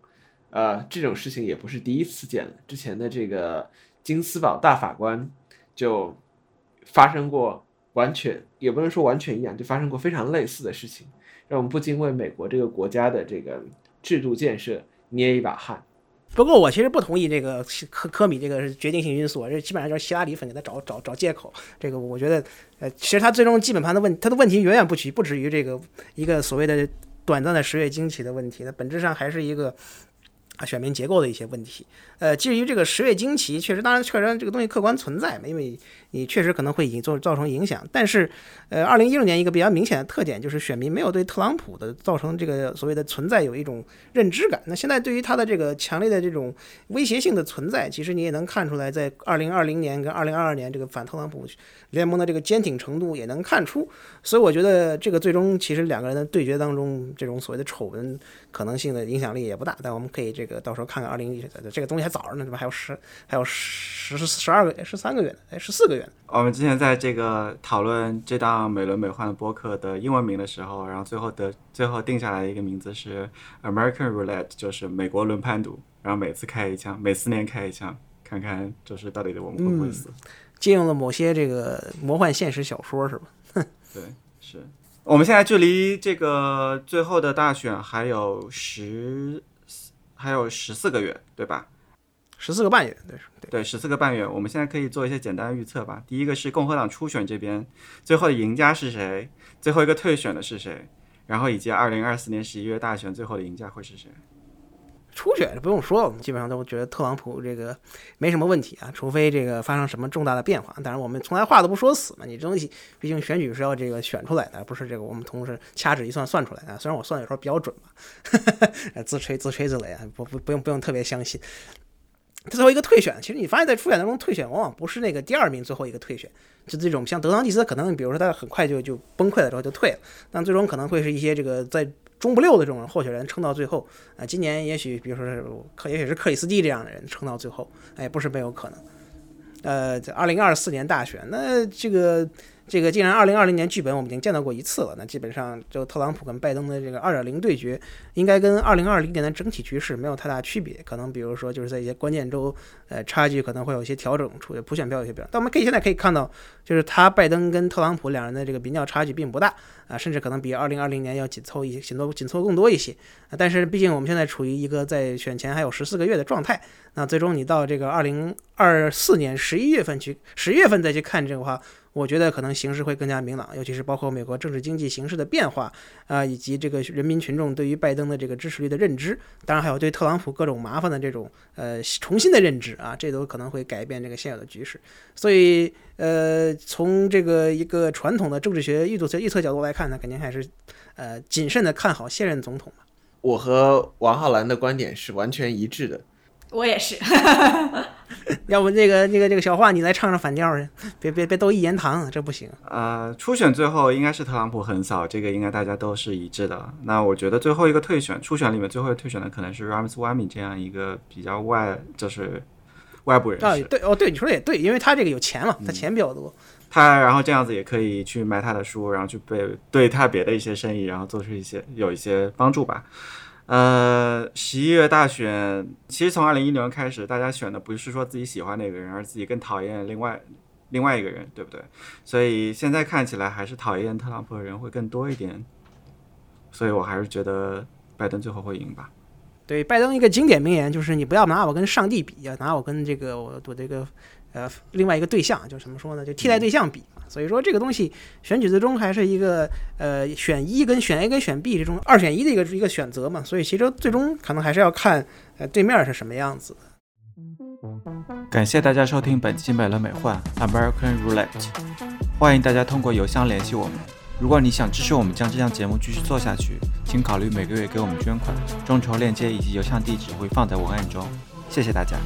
这种事情也不是第一次见了，之前的这个金斯堡大法官就发生过，完全也不能说完全一样，就发生过非常类似的事情，让我们不禁为美国这个国家的这个制度建设捏一把汗。不过我其实不同意这个科米这个决定性因素，这基本上就是希拉里粉给他找借口。这个我觉得其实他最终基本盘的他的问题远远不止于这个一个所谓的短暂的10月惊奇的问题，它本质上还是一个选民结构的一些问题。至于这个10月惊奇，确实，当然确实这个东西客观存在嘛，因为你确实可能会造成影响。但是，2016年一个比较明显的特点就是选民没有对特朗普的造成这个所谓的存在有一种认知感。那现在对于他的这个强烈的这种威胁性的存在，其实你也能看出来，在2020年跟2022年这个反特朗普联盟的这个坚挺程度也能看出。所以我觉得这个最终其实两个人的对决当中，这种所谓的丑闻可能性的影响力也不大。但我们可以这个到时候看看2019，这个东西还早着呢，对吧？还有12个月、13个月呢，14个月呢。我们之前在这个讨论这档美轮美奂的播客的英文名的时候，然后最后定下来一个名字是 American Roulette， 就是美国轮盘赌，然后每次开一枪，每4年开一枪，看看就是到底我们会不会死。借用了某些这个魔幻现实小说是吧？对，是。我们现在距离这个最后的大选还有14个月，对吧？14个半月，对，14个半月。我们现在可以做一些简单的预测吧。第一个是共和党初选这边，最后的赢家是谁？最后一个退选的是谁？然后以及2024年11月大选最后的赢家会是谁？初选不用说，我们基本上都觉得特朗普这个没什么问题啊，除非这个发生什么重大的变化。当然我们从来话都不说死嘛，你这东西毕竟选举是要这个选出来的，不是这个我们同时掐指一算算出来的。虽然我算的有时候比较准嘛，自吹自擂啊，不用特别相信。最后一个退选，其实你发现在初选当中，退选往往不是那个第二名最后一个退选，就这种像德桑蒂斯，可能比如说他很快就崩溃了之后就退了，但最终可能会是一些这个在中不溜的这种候选人撑到最后啊、今年也许比如说也许是克里斯蒂这样的人撑到最后，哎，不是没有可能。在2024年大选，那这个既然2020年剧本我们已经见到过一次了，那基本上就特朗普跟拜登的这个 2.0 对决应该跟2020年的整体局势没有太大区别，可能比如说就是在一些关键州差距可能会有一些调整，出普选票有些表，但我们现在可以看到，就是拜登跟特朗普两人的这个民调差距并不大啊，甚至可能比2020年要紧凑更多一些啊，但是毕竟我们现在处于一个在选前还有14个月的状态，那最终你到这个2024年11月份再去看这个话，我觉得可能形势会更加明朗，尤其是包括美国政治经济形势的变化啊、以及这个人民群众对于拜登的这个支持率的认知，当然还有对特朗普各种麻烦的这种重新的认知啊，这都可能会改变这个现有的局势。所以从这个一个传统的政治学预测角度来看呢，肯定还是谨慎的看好现任总统吧。我和王浩然的观点是完全一致的。我也是要不这个小话你来唱反调去，别都一言堂，这不行。初选最后应该是特朗普横扫，这个应该大家都是一致的。那我觉得最后一个退选，初选里面最后一个退选的可能是 Ramaswamy 这样一个比较就是外部人士。对哦，对，你说的也对，因为他这个有钱嘛，他钱比较多。他然后这样子也可以去买他的书，然后去对他别的一些生意，然后做出有一些帮助吧。11月大选其实从2010年开始，大家选的不是说自己喜欢那个人，而自己更讨厌另外一个人，对不对？所以现在看起来还是讨厌特朗普的人会更多一点，所以我还是觉得拜登最后会赢吧。对，拜登一个经典名言就是你不要拿我跟上帝比，要拿我跟这个我这个另外一个对象，就怎么说呢，就替代对象比。所以说这个东西选举最终还是一个选一跟选 A 跟选 B 这种二选一的一个选择嘛，所以其实最终可能还是要看对面是什么样子的。感谢大家收听本期美轮美奂 American Roulette， 欢迎大家通过邮箱联系我们。如果你想支持我们将这项节目继续做下去，请考虑每个月给我们捐款，众筹链接以及邮箱地址会放在文案中。谢谢大家。